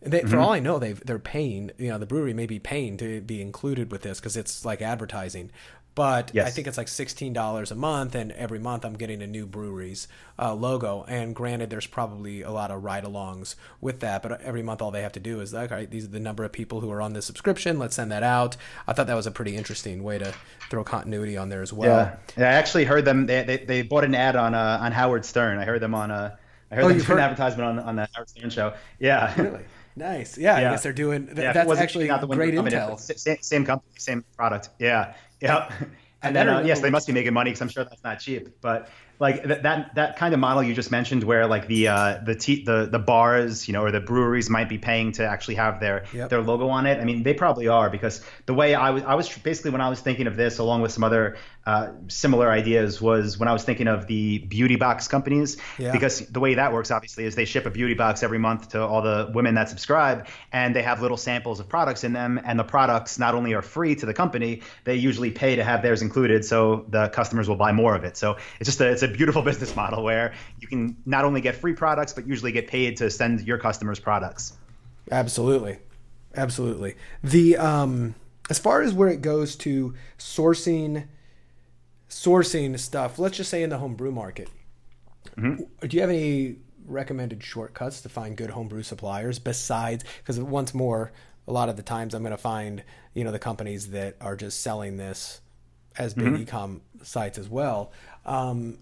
They, mm-hmm. For all I know, they've, they're paying, you know, the brewery may be paying to be included with this, 'cause it's like advertising. But yes. I think it's like sixteen dollars a month, and every month I'm getting a new brewery's uh, logo. And granted, there's probably a lot of ride-alongs with that, but every month all they have to do is like, all right, these are the number of people who are on this subscription. Let's send that out. I thought that was a pretty interesting way to throw continuity on there as well. Yeah, and I actually heard them. They they, they bought an ad on uh, on Howard Stern. I heard them on a I heard oh, them do heard? an advertisement on on the Howard Stern show. Yeah. Really? Nice. Yeah, yeah. I guess they're doing. Th- yeah, that's actually not the great intel. In, same, same company, same product. Yeah. Yeah. And then, uh, yes, they must be making money, because I'm sure that's not cheap. But like th- that that kind of model you just mentioned, where like the uh, the, te- the the bars, you know, or the breweries might be paying to actually have their yep. their logo on it. I mean, they probably are, because the way I was I was basically when I was thinking of this, along with some other uh, similar ideas, was when I was thinking of the beauty box companies, yeah. because the way that works, obviously, is they ship a beauty box every month to all the women that subscribe, and they have little samples of products in them. And the products not only are free to the company, they usually pay to have theirs included, so the customers will buy more of it. So it's just a, it's a beautiful business model where you can not only get free products, but usually get paid to send your customers products. Absolutely. Absolutely. The, um, as far as where it goes to sourcing, sourcing stuff, let's just say in the homebrew market, mm-hmm. do you have any recommended shortcuts to find good homebrew suppliers besides, because once more, a lot of the times I'm going to find, you know, the companies that are just selling this as big mm-hmm. e-com sites as well. Um,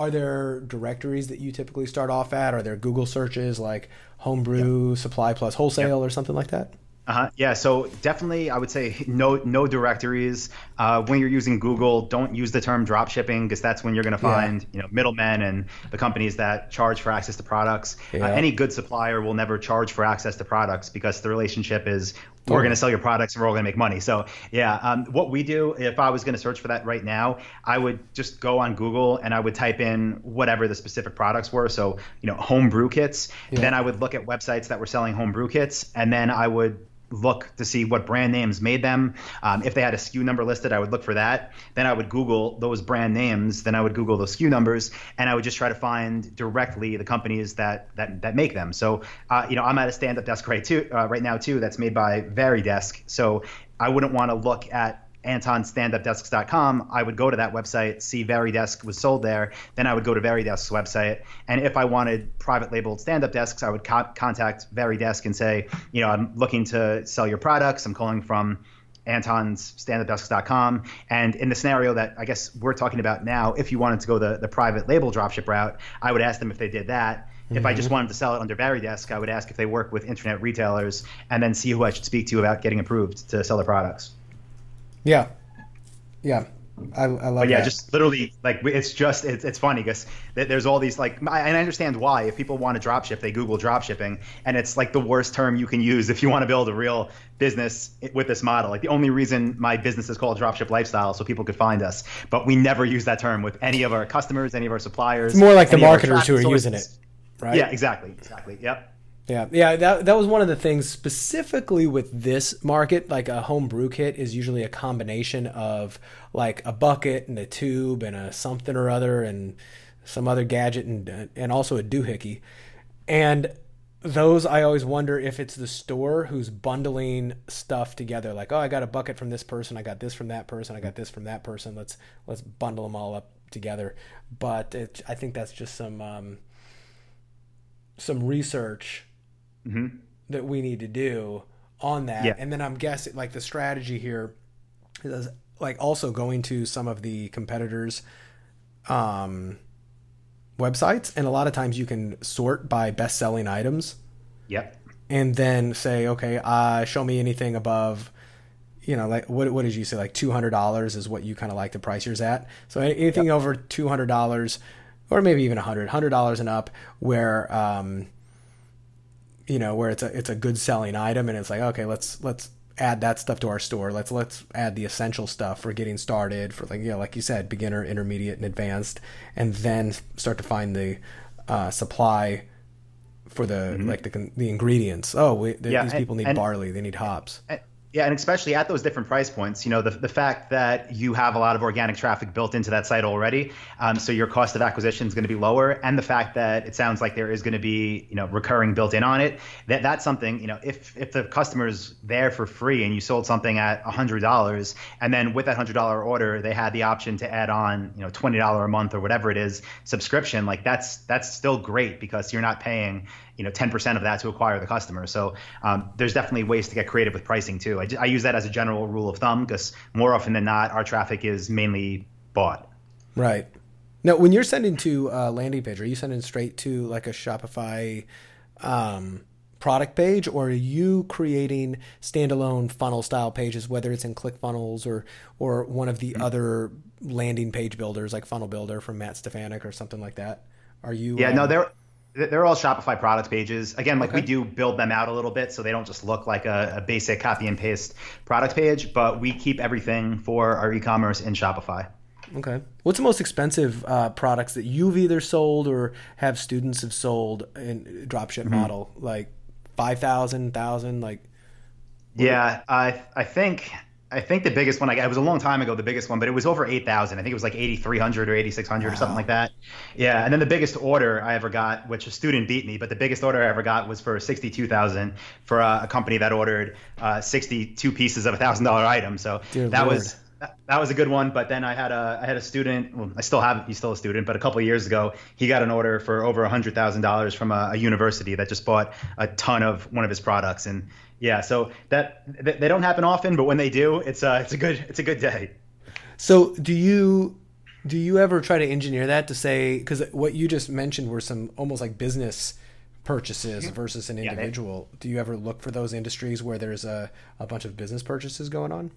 are there directories that you typically start off at? Are there Google searches like homebrew, yep. supply plus wholesale, yep. or something like that? Uh-huh. Yeah. So definitely, I would say no, no directories. Uh, when you're using Google, don't use the term drop shipping, because that's when you're going to find yeah. you know middlemen and the companies that charge for access to products. Yeah. Uh, any good supplier will never charge for access to products, because the relationship is totally. We're going to sell your products and we're all going to make money. So yeah, um, what we do, if I was going to search for that right now, I would just go on Google and I would type in whatever the specific products were. So you know, home brew kits. Yeah. Then I would look at websites that were selling home brew kits, and then I would look to see what brand names made them. Um, if they had a S K U number listed, I would look for that. Then I would Google those brand names. Then I would Google those S K U numbers, and I would just try to find directly the companies that that that make them. So, uh, you know, I'm at a stand-up desk right too uh, right now too that's made by VariDesk. So I wouldn't want to look at Anton Stand Up Desks dot com. I would go to that website, see VariDesk was sold there. Then I would go to VariDesk's website. And if I wanted private labeled stand-up desks, I would co- contact VariDesk and say, you know, I'm looking to sell your products. I'm calling from Anton's Stand Up Desks dot com. And in the scenario that I guess we're talking about now, if you wanted to go the, the private label dropship route, I would ask them if they did that. If mm-hmm. I just wanted to sell it under VariDesk, I would ask if they work with internet retailers, and then see who I should speak to about getting approved to sell their products. Yeah, yeah, I, I love but yeah, that. Yeah, just literally, like, it's just, it's, it's funny because there's all these, like, and I understand why. If people want to dropship, they Google dropshipping, and it's like the worst term you can use if you want to build a real business with this model. Like, the only reason my business is called Dropship Lifestyle, so people could find us, but we never use that term with any of our customers, any of our suppliers. It's more like the marketers who are sources. Using it, right? Yeah, exactly, exactly, yep. Yeah, yeah, that that was one of the things specifically with this market. Like, a home brew kit is usually a combination of like a bucket and a tube and a something or other and some other gadget and and also a doohickey. And those, I always wonder if it's the store who's bundling stuff together. Like, oh, I got a bucket from this person, I got this from that person, I got this from that person. Let's let's bundle them all up together. But it, I think that's just some um, some research. Mm-hmm. that we need to do on that. Yeah. And then I'm guessing like the strategy here is like also going to some of the competitors' um, websites. And a lot of times you can sort by best selling items. Yep. And then say, okay, uh, show me anything above, you know, like what, what did you say? Like two hundred dollars is what you kind of like to price yours at. So anything yep. over two hundred dollars or maybe even a hundred, hundred dollars and up where, um, you know, where it's a it's a good selling item, and it's like, okay, let's let's add that stuff to our store. Let's let's add the essential stuff for getting started, for like, you know, like you said, beginner, intermediate, and advanced, and then start to find the uh, supply for the mm-hmm. like the the ingredients. Oh, we, the, yeah, these and, people need and, barley. They need hops. And, Yeah, and especially at those different price points, you know, the the fact that you have a lot of organic traffic built into that site already, um, so your cost of acquisition is going to be lower, and the fact that it sounds like there is going to be, you know, recurring built in on it, that that's something, you know, if if the customer's there for free and you sold something at one hundred dollars, and then with that one hundred dollars order, they had the option to add on, you know, twenty dollars a month or whatever it is subscription, like that's that's still great because you're not paying, you know, ten percent of that to acquire the customer. So um, there's definitely ways to get creative with pricing too. I, I use that as a general rule of thumb because more often than not, our traffic is mainly bought. Right. Now, when you're sending to a landing page, are you sending straight to like a Shopify um, product page, or are you creating standalone funnel style pages, whether it's in ClickFunnels or, or one of the mm-hmm. other landing page builders like Funnel Builder from Matt Stefanik or something like that? Are you? Yeah, um, no, there They're all Shopify product pages. Again, like okay. we do build them out a little bit so they don't just look like a, a basic copy and paste product page, but we keep everything for our e-commerce in Shopify. Okay. What's the most expensive uh, products that you've either sold or have students have sold in dropship mm-hmm. model? Like five thousand, one thousand? Like, yeah, I I think... I think the biggest one I got, it was a long time ago, the biggest one, but it was over eight thousand. I think it was like eighty-three hundred or eighty-six hundred wow. or something like that. Yeah. And then the biggest order I ever got, which a student beat me, but the biggest order I ever got was for sixty-two thousand for a, a company that ordered uh, sixty-two pieces of a thousand dollar item. So Dear that Lord. was, that, that was a good one. But then I had a, I had a student, well, I still have, he's still a student, but a couple of years ago, he got an order for over a hundred thousand dollars from a, a university that just bought a ton of one of his products. And yeah, so that they don't happen often, but when they do, it's a it's a good it's a good day. So do you Do you ever try to engineer that to say, because what you just mentioned were some almost like business purchases versus an individual. Yeah, they, do you ever look for those industries where there's a, a bunch of business purchases going on?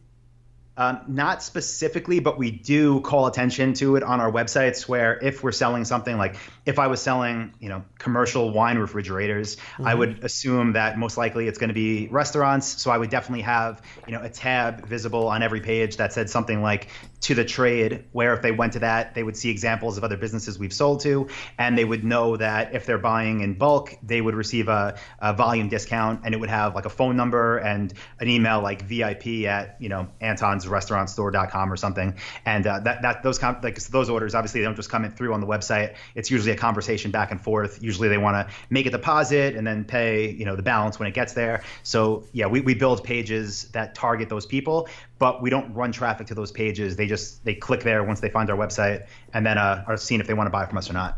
Um, not specifically, but we do call attention to it on our websites where if we're selling something like if I was selling, you know, commercial wine refrigerators, mm-hmm. I would assume that most likely it's going to be restaurants. So I would definitely have, you know, a tab visible on every page that said something like to the trade, where if they went to that, they would see examples of other businesses we've sold to. And they would know that if they're buying in bulk, they would receive a, a volume discount, and it would have like a phone number and an email like V I P at, you know, Anton's restaurant store dot com or something. And uh, that that those com- like those orders, obviously they don't just come in through on the website. It's usually a conversation back and forth. Usually they want to make a deposit and then pay, you know, the balance when it gets there. So yeah, we, we build pages that target those people, but we don't run traffic to those pages. They just, they click there once they find our website and then uh, are seen if they want to buy from us or not.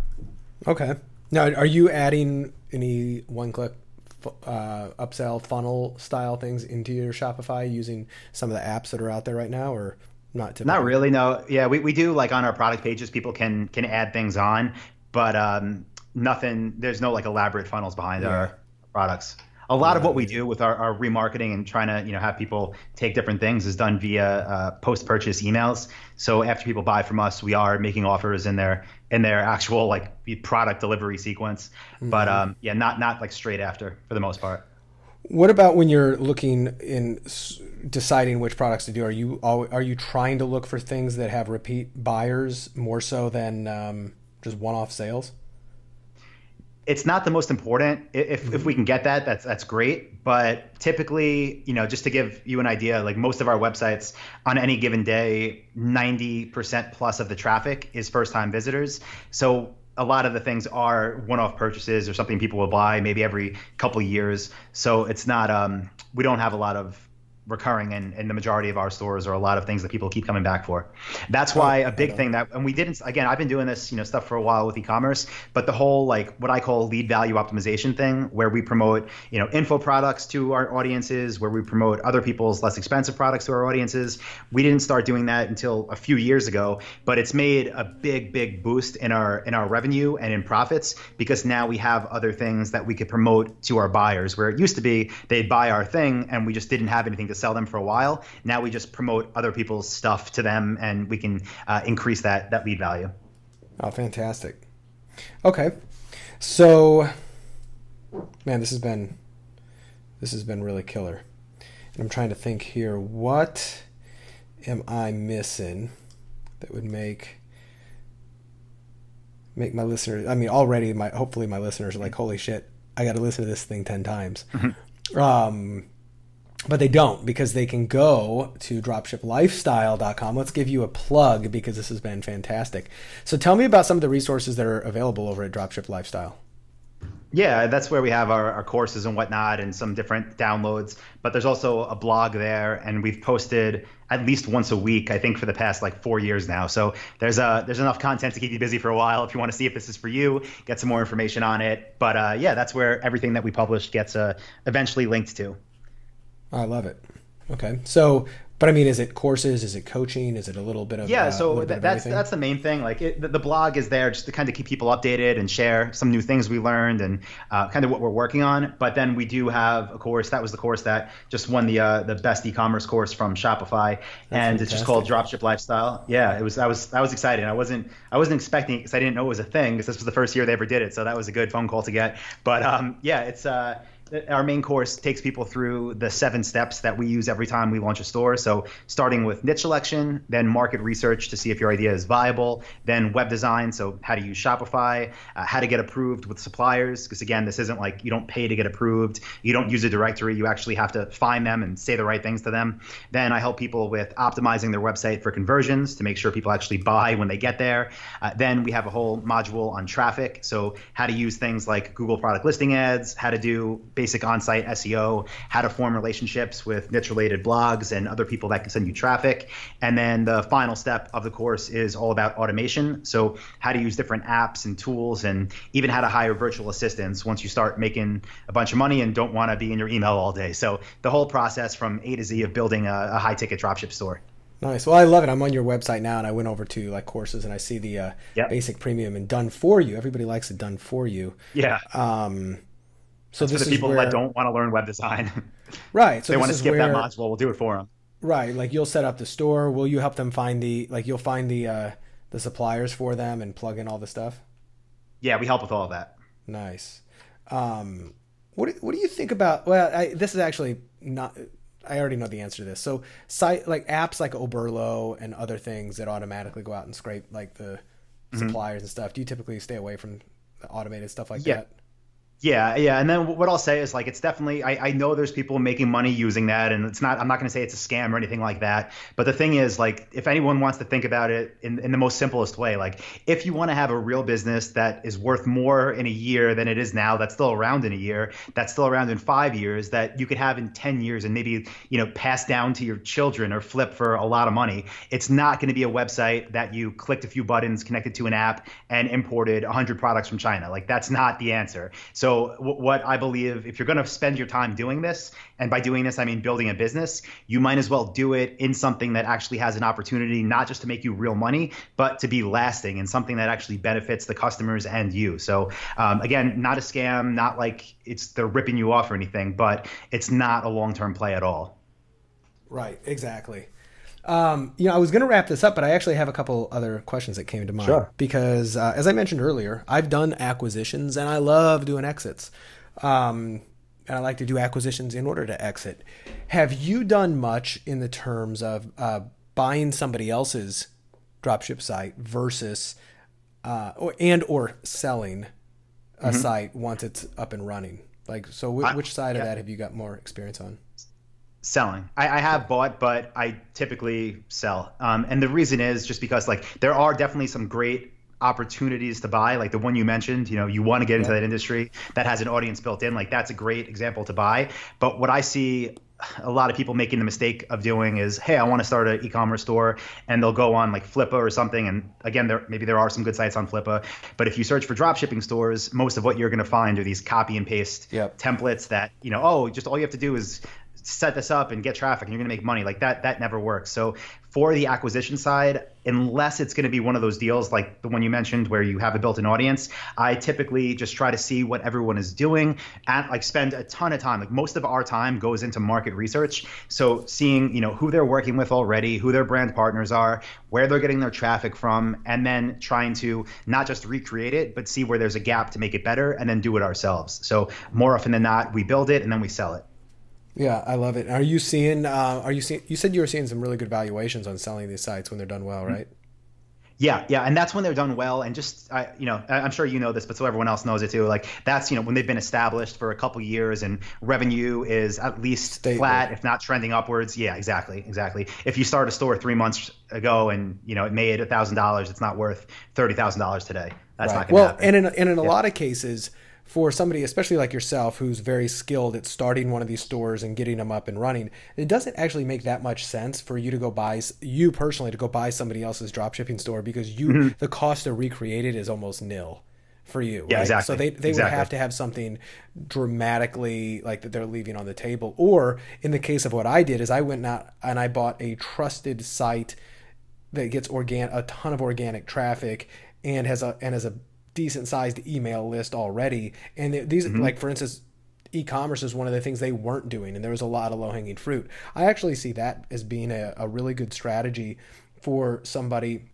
Okay. Now, are you adding any one-click Uh, upsell funnel style things into your Shopify using some of the apps that are out there right now, or not typically? Not really, no. Yeah, we, we do like on our product pages, people can can add things on, but um, nothing, there's no like elaborate funnels behind yeah. our products. A lot yeah. of what we do with our, our remarketing and trying to, you know, have people take different things is done via uh, post-purchase emails. So after people buy from us, we are making offers in their in their actual like product delivery sequence. Mm-hmm. But um, yeah, not not like straight after for the most part. What about when you're looking in deciding which products to do? Are you are you trying to look for things that have repeat buyers more so than um, just one-off sales? It's not the most important. If if we can get that, that's that's great. But typically, you know, just to give you an idea, like most of our websites on any given day, ninety percent plus of the traffic is first-time visitors. So a lot of the things are one-off purchases or something people will buy maybe every couple years. So it's not um, we don't have a lot of recurring in, in the majority of our stores, or a lot of things that people keep coming back for. That's why a big thing that, and we didn't, again, I've been doing this, you know, stuff for a while with e-commerce, but the whole, like what I call lead value optimization thing, where we promote, you know, info products to our audiences, where we promote other people's less expensive products to our audiences. We didn't start doing that until a few years ago, but it's made a big, big boost in our, in our revenue and in profits, because now we have other things that we could promote to our buyers, where it used to be they'd buy our thing and we just didn't have anything to sell them for a while. Now we just promote other people's stuff to them, and we can uh, increase that that lead value. Oh, fantastic. Okay. So, man, this has been this has been really killer. And I'm trying to think here, what am I missing that would make make my listeners, I mean, already my hopefully my listeners are like, holy shit, I got to listen to this thing ten times. Mm-hmm. Um But they don't, because they can go to drop ship lifestyle dot com. Let's give you a plug, because this has been fantastic. So tell me about some of the resources that are available over at Dropship Lifestyle. Yeah, that's where we have our, our courses and whatnot and some different downloads. But there's also a blog there, and we've posted at least once a week, I think, for the past like four years now. So there's a, there's enough content to keep you busy for a while if you want to see if this is for you, get some more information on it. But uh, yeah, that's where everything that we publish gets uh, eventually linked to. I love it. Okay. So, but I mean, is it courses? Is it coaching? Is it a little bit of yeah? Uh, so that, that's that's the main thing. Like it, the, the blog is there just to kind of keep people updated and share some new things we learned and uh, kind of what we're working on. But then we do have a course. That was the course that just won the uh, the best e-commerce course from Shopify, that's and fantastic. It's just called Dropship Lifestyle. Yeah, it was. I was I was excited. I wasn't I wasn't expecting it because I didn't know it was a thing, because this was the first year they ever did it. So that was a good phone call to get. But um, yeah, it's. Uh, Our main course takes people through the seven steps that we use every time we launch a store. So starting with niche selection, then market research to see if your idea is viable, then web design, so how to use Shopify, uh, how to get approved with suppliers, because again, this isn't like you don't pay to get approved. You don't use a directory. You actually have to find them and say the right things to them. Then I help people with optimizing their website for conversions to make sure people actually buy when they get there. Uh, then we have a whole module on traffic, so how to use things like Google product listing ads, how to do basic on-site S E O, how to form relationships with niche-related blogs and other people that can send you traffic. And then the final step of the course is all about automation. So how to use different apps and tools, and even how to hire virtual assistants once you start making a bunch of money and don't want to be in your email all day. So the whole process from A to Z of building a, a high-ticket dropship store. Nice. Well, I love it. I'm on your website now, and I went over to like courses, and I see the uh, yep. basic, premium, and done for you. Everybody likes it done for you. Yeah. Um, so That's this for the is people where... that don't want to learn web design. Right. So they want to skip where... that module. We'll do it for them. Right. Like you'll set up the store. Will you help them find the like you'll find the uh, the suppliers for them and plug in all the stuff? Yeah, we help with all of that. Nice. Um, what do, what do you think about? Well, I, this is actually not. I already know the answer to this. So site like apps like Oberlo and other things that automatically go out and scrape like the mm-hmm. suppliers and stuff. Do you typically stay away from the automated stuff like yeah. that? Yeah. Yeah. And then what I'll say is like, it's definitely, I, I know there's people making money using that, and it's not, I'm not going to say it's a scam or anything like that. But the thing is like, if anyone wants to think about it in, in the most simplest way, like if you want to have a real business that is worth more in a year than it is now, that's still around in a year, that's still around in five years, that you could have in ten years and maybe, you know, pass down to your children or flip for a lot of money. It's not going to be a website that you clicked a few buttons, connected to an app, and imported a hundred products from China. Like that's not the answer. So So what I believe, if you're going to spend your time doing this, and by doing this, I mean building a business, you might as well do it in something that actually has an opportunity, not just to make you real money, but to be lasting and something that actually benefits the customers and you. So um, again, not a scam, not like it's they're ripping you off or anything, but it's not a long-term play at all. Right, exactly. Um, you know, I was going to wrap this up, but I actually have a couple other questions that came to mind. Sure. Because uh, as I mentioned earlier, I've done acquisitions and I love doing exits. Um, and I like to do acquisitions in order to exit. Have you done much in the terms of uh, buying somebody else's dropship site versus uh, or, and or selling a mm-hmm. site once it's up and running? Like, so w- I, which side yeah. of that have you got more experience on? Selling. I, I have bought, but I typically sell. Um, and the reason is just because like there are definitely some great opportunities to buy, like the one you mentioned, you know, you want to get into yeah. that industry that has an audience built in, like that's a great example to buy. But what I see a lot of people making the mistake of doing is, hey, I want to start an e-commerce store, and they'll go on like Flippa or something. And again, there maybe there are some good sites on Flippa, but if you search for dropshipping stores, most of what you're going to find are these copy and paste yep. templates that, you know, oh, just all you have to do is set this up and get traffic and you're going to make money. Like that, that never works. So for the acquisition side, unless it's going to be one of those deals like the one you mentioned where you have a built-in audience, I typically just try to see what everyone is doing and like spend a ton of time. Like most of our time goes into market research. So seeing, you know, who they're working with already, who their brand partners are, where they're getting their traffic from, and then trying to not just recreate it, but see where there's a gap to make it better and then do it ourselves. So more often than not, we build it and then we sell it. Yeah, I love it. Are you seeing? Uh, are you seeing? You said you were seeing some really good valuations on selling these sites when they're done well, right? Yeah, yeah, and that's when they're done well. And just, I, you know, I'm sure you know this, but so everyone else knows it too. Like that's, you know, when they've been established for a couple years and revenue is at least Stable. flat, if not trending upwards. Yeah, exactly, exactly. If you start a store three months ago and you know it made a thousand dollars, it's not worth thirty thousand dollars today. That's right. not going to well, happen. Well, and in and in a yeah. lot of cases. For somebody, especially like yourself, who's very skilled at starting one of these stores and getting them up and running, it doesn't actually make that much sense for you to go buy, you personally, to go buy somebody else's dropshipping store because you mm-hmm. the cost to recreate it is almost nil for you. Yeah, right? exactly. So they, they exactly. would have to have something dramatically like that they're leaving on the table. Or in the case of what I did is I went out and I bought a trusted site that gets organ- a ton of organic traffic and has a and has a decent sized email list already. And these, mm-hmm. like for instance, e-commerce is one of the things they weren't doing. And there was a lot of low hanging fruit. I actually see that as being a, a really good strategy for somebody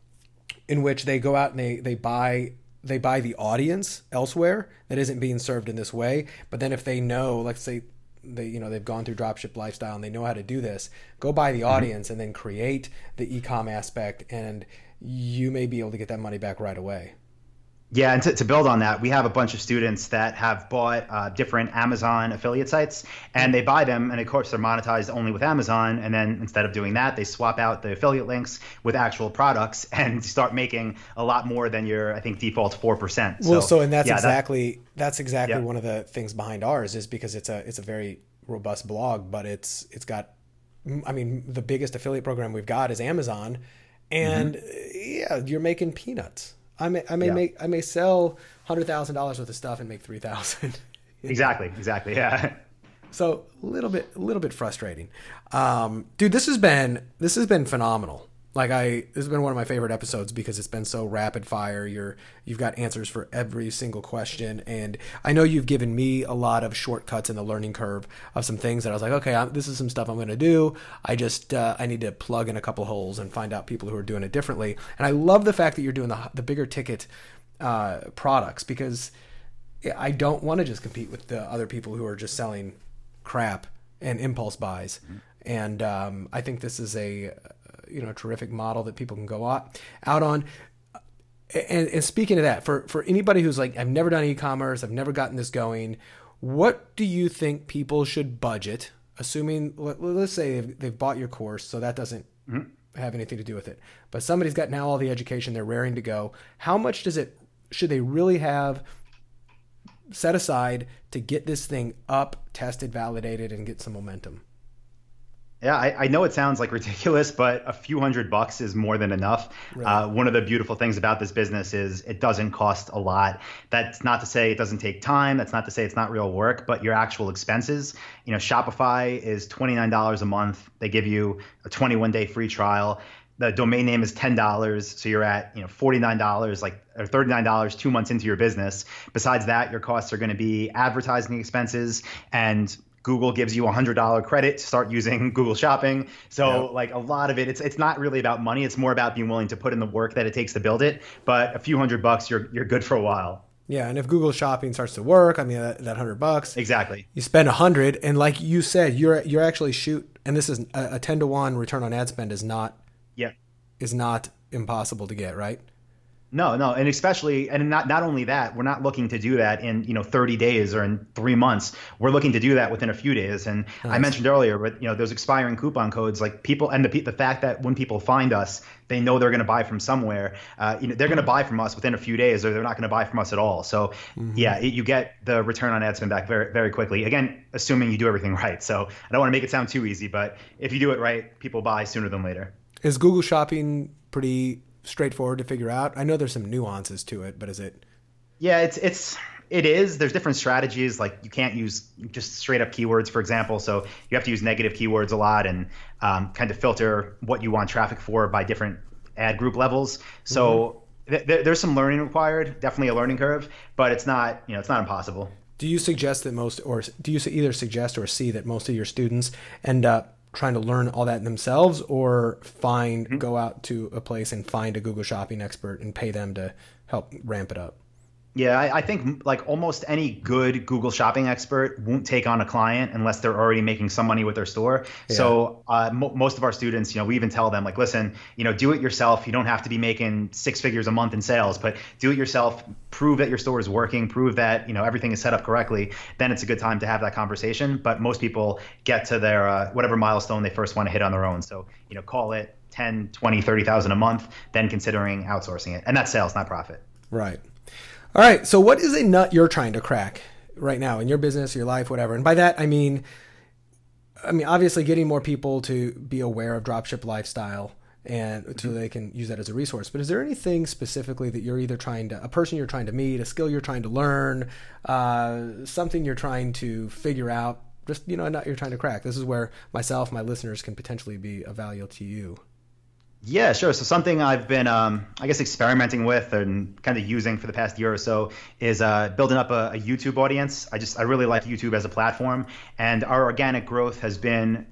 in which they go out and they, they buy, they buy the audience elsewhere that isn't being served in this way. But then if they know, let's say they, you know, they've gone through Dropship Lifestyle and they know how to do this, go buy the mm-hmm. audience and then create the e-com aspect. And you may be able to get that money back right away. Yeah, and to, to build on that, we have a bunch of students that have bought uh, different Amazon affiliate sites, and they buy them, and of course they're monetized only with Amazon, and then instead of doing that, they swap out the affiliate links with actual products and start making a lot more than your, I think, default four percent. Well, so, so and that's yeah, exactly that, that's exactly yeah. one of the things behind ours is because it's a it's a very robust blog, but it's it's got, I mean, the biggest affiliate program we've got is Amazon, and mm-hmm. yeah, you're making peanuts. I may I may yeah. make I may sell one hundred thousand dollars worth of stuff and make three thousand. Exactly, exactly. Yeah. So a little bit, a little bit frustrating. Um, dude, this has been, this has been phenomenal. Like I, this has been one of my favorite episodes because it's been so rapid fire. You're, you've got answers for every single question. And I know you've given me a lot of shortcuts in the learning curve of some things that I was like, okay, I'm, this is some stuff I'm going to do. I just, uh, I need to plug in a couple holes and find out people who are doing it differently. And I love the fact that you're doing the, the bigger ticket uh, products, because I don't want to just compete with the other people who are just selling crap and impulse buys. Mm-hmm. And um, I think this is a, you know, terrific model that people can go out, out on. And, and speaking of that, for, for anybody who's like, I've never done e-commerce, I've never gotten this going, what do you think people should budget? Assuming, let, let's say they've, they've bought your course, so that doesn't mm-hmm. have anything to do with it. But somebody's got now all the education, they're raring to go. How much does it, should they really have set aside to get this thing up, tested, validated, and get some momentum? Yeah, I, I know it sounds like ridiculous, but a few hundred bucks is more than enough. Really? Uh, one of the beautiful things about this business is it doesn't cost a lot. That's not to say it doesn't take time. That's not to say it's not real work, but your actual expenses. You know, Shopify is twenty-nine dollars a month. They give you a twenty-one day free trial. The domain name is ten dollars, so you're at, you know, forty-nine dollars, like, or thirty-nine dollars two months into your business. Besides that, your costs are going to be advertising expenses, and Google gives you a one hundred dollars credit to start using Google Shopping. So yeah. like a lot of it, it's it's not really about money. It's more about being willing to put in the work that it takes to build it. But a few hundred bucks, you're you're good for a while. Yeah, and if Google Shopping starts to work, I mean, that, that hundred bucks. Exactly. You spend a hundred, and like you said, you're you're actually shoot, and this is a, a ten to one return on ad spend is not. Yeah. Is not impossible to get, right? No, no. And especially, and not, not only that, we're not looking to do that in, you know, thirty days or in three months. We're looking to do that within a few days. And nice. I mentioned earlier, but, you know, those expiring coupon codes, like people, and the the fact that when people find us, they know they're going to buy from somewhere, uh, you know, they're going to buy from us within a few days, or they're not going to buy from us at all. So mm-hmm. yeah, it, you get the return on ad spend back very, very quickly. Again, assuming you do everything right. So I don't want to make it sound too easy, but if you do it right, people buy sooner than later. Is Google Shopping pretty straightforward to figure out? I know there's some nuances to it, but is it? Yeah, it's it's it is. There's different strategies. Like you can't use just straight up keywords, for example. So you have to use negative keywords a lot and um, kind of filter what you want traffic for by different ad group levels. So mm-hmm. th- th- there's some learning required. Definitely a learning curve, but it's not you know it's not impossible. Do you suggest that most, or do you either suggest or see that most of your students end up trying to learn all that themselves, or find, mm-hmm. go out to a place and find a Google Shopping expert and pay them to help ramp it up? Yeah, I, I think like almost any good Google Shopping expert won't take on a client unless they're already making some money with their store. Yeah. So uh, mo- most of our students, you know, we even tell them like, listen, you know, do it yourself. You don't have to be making six figures a month in sales, but do it yourself. Prove that your store is working. Prove that, you know, everything is set up correctly. Then it's a good time to have that conversation. But most people get to their uh, whatever milestone they first want to hit on their own. So, you know, call it ten, twenty, thirty thousand a month, then considering outsourcing it. And that's sales, not profit. Right. All right. So what is a nut you're trying to crack right now in your business, your life, whatever? And by that, I mean, I mean, obviously getting more people to be aware of Dropship Lifestyle and mm-hmm. so they can use that as a resource. But is there anything specifically that you're either trying to, a person you're trying to meet, a skill you're trying to learn, uh, something you're trying to figure out, just, you know, a nut you're trying to crack? This is where myself, my listeners can potentially be of value to you. Yeah, sure. So something I've been, um, I guess, experimenting with and kind of using for the past year or so is uh, building up a, a YouTube audience. I just, I really like YouTube as a platform, and our organic growth has been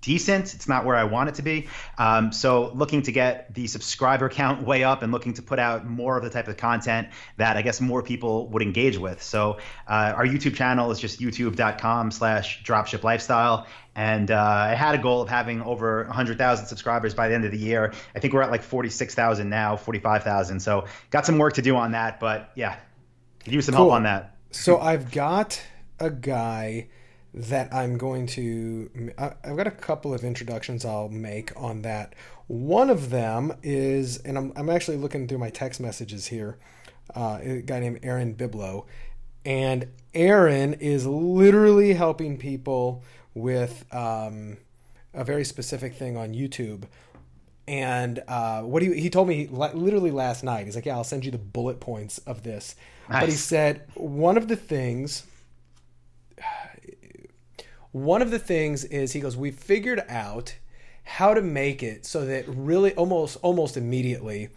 decent. It's not where I want it to be. Um, so looking to get the subscriber count way up and looking to put out more of the type of content that I guess more people would engage with. So uh, our YouTube channel is just youtube dot com slash dropship lifestyle. And uh, I had a goal of having over one hundred thousand subscribers by the end of the year. I think we're at like forty-six thousand now, forty-five thousand. So got some work to do on that, but yeah, could use some cool help on that. So I've got a guy that I'm going to, I've got a couple of introductions I'll make on that. One of them is, and I'm, I'm actually looking through my text messages here, uh, a guy named Aaron Biblo. And Aaron is literally helping people with um, a very specific thing on YouTube. And uh, what do you, he told me literally last night, he's like, yeah, I'll send you the bullet points of this. Nice. But he said, one of the things, One of the things is he goes, we figured out how to make it so that really almost almost immediately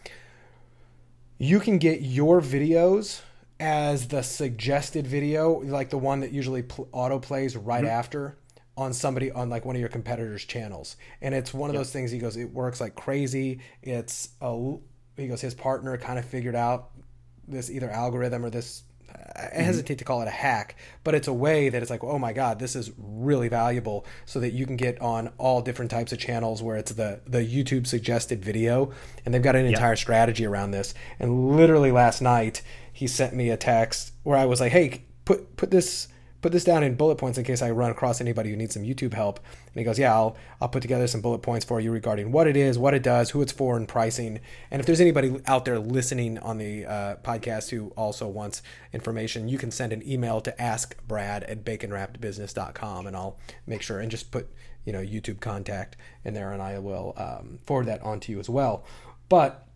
you can get your videos as the suggested video, like the one that usually pl- auto plays right mm-hmm. after on somebody on like one of your competitors' channels. And it's one of yep. those things, he goes, it works like crazy. It's a, he goes, his partner kind of figured out this either algorithm or this, I hesitate to call it a hack, but it's a way that it's like, oh my God, this is really valuable, so that you can get on all different types of channels where it's the, the YouTube suggested video. And they've got an yep. entire strategy around this. And literally last night he sent me a text where I was like, hey, put, put this, put this down in bullet points in case I run across anybody who needs some YouTube help. And he goes, yeah, I'll, I'll put together some bullet points for you regarding what it is, what it does, who it's for, and pricing. And if there's anybody out there listening on the uh, podcast who also wants information, you can send an email to ask brad at bacon wrapped business dot com, and I'll make sure and just put, you know, YouTube contact in there, and I will um, forward that on to you as well. But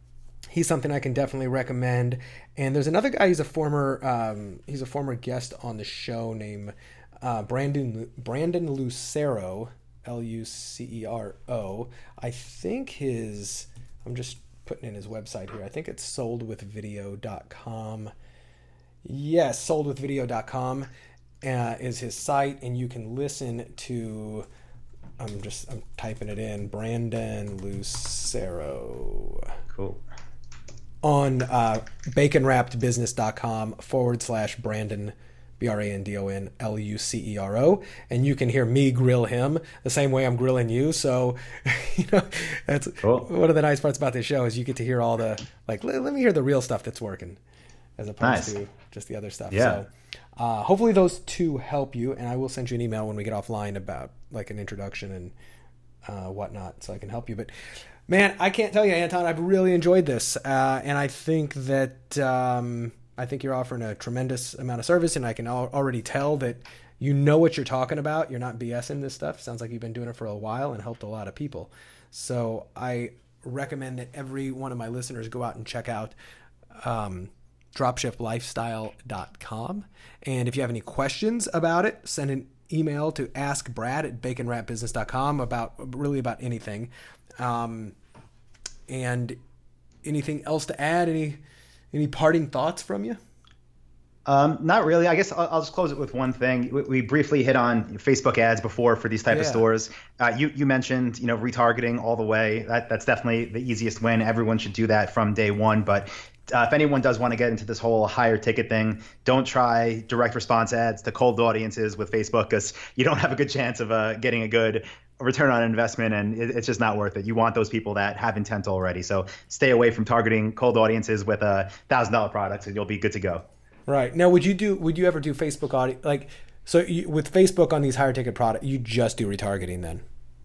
he's something I can definitely recommend. And there's another guy, he's a former um, he's a former guest on the show named uh, Brandon Brandon Lucero, L U C E R O. I think his, I'm just putting in his website here. I think it's sold with video dot com. Yes, sold with video dot com uh, is his site, and you can listen to, I'm just I'm typing it in, Brandon Lucero. Cool. On uh, bacon wrapped business dot com forward slash Brandon, B R A N D O N L U C E R O. And you can hear me grill him the same way I'm grilling you. So, you know, that's cool. One of the nice parts about this show is you get to hear all the, like, let, let me hear the real stuff that's working as opposed nice. to just the other stuff. Yeah. So, uh, hopefully those two help you. And I will send you an email when we get offline about like an introduction and uh, whatnot, so I can help you. But man, I can't tell you, Anton, I've really enjoyed this. Uh, and I think that um, I think you're offering a tremendous amount of service, and I can al- already tell that you know what you're talking about. You're not BSing this stuff. Sounds like you've been doing it for a while and helped a lot of people. So I recommend that every one of my listeners go out and check out um, drop ship lifestyle dot com. And if you have any questions about it, send an email to ask brad at bacon wrap business dot com about really about anything. Um, and anything else to add? Any, any parting thoughts from you? Um, not really. I guess I'll, I'll just close it with one thing. We, we briefly hit on Facebook ads before for these type yeah. of stores. Uh, you, you mentioned, you know, retargeting all the way. That that's definitely the easiest win. Everyone should do that from day one. But Uh, if anyone does want to get into this whole higher ticket thing, don't try direct response ads to cold audiences with Facebook, because you don't have a good chance of uh, getting a good return on investment, and it, it's just not worth it. You want those people that have intent already. So stay away from targeting cold audiences with a thousand dollar products, and you'll be good to go. Right. Now, would you do? Would you ever do Facebook audience? Like, so you, with Facebook on these higher ticket products, you just do retargeting then?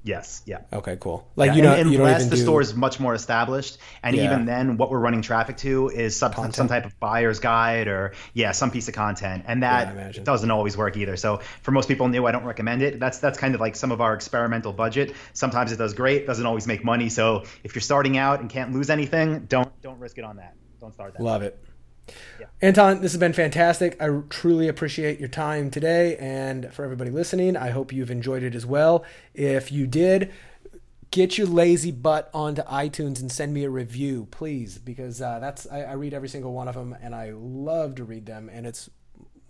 Yes. Yeah. Okay, cool. Like, yeah, you know, and, you unless the do... store is much more established. And yeah. even then, what we're running traffic to is some, some type of buyer's guide or, yeah, some piece of content. And that yeah, doesn't always work either. So for most people new, I don't recommend it. That's that's kind of like some of our experimental budget. Sometimes it does great, doesn't always make money. So if you're starting out and can't lose anything, don't don't risk it on that. Don't start that. Love way. it. Yeah. Anton, this has been fantastic. I truly appreciate your time today, and for everybody listening, I hope you've enjoyed it as well. If you did, get your lazy butt onto iTunes and send me a review, please, because uh, that's I, I read every single one of them, and I love to read them, and it's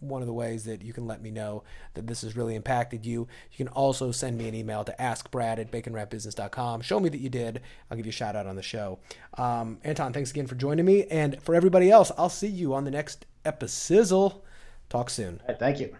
one of the ways that you can let me know that this has really impacted you. You can also send me an email to ask brad at bacon wrap business dot com. Show me that you did. I'll give you a shout out on the show. Um, Anton, thanks again for joining me. And for everybody else, I'll see you on the next episode. Talk soon. All right, thank you.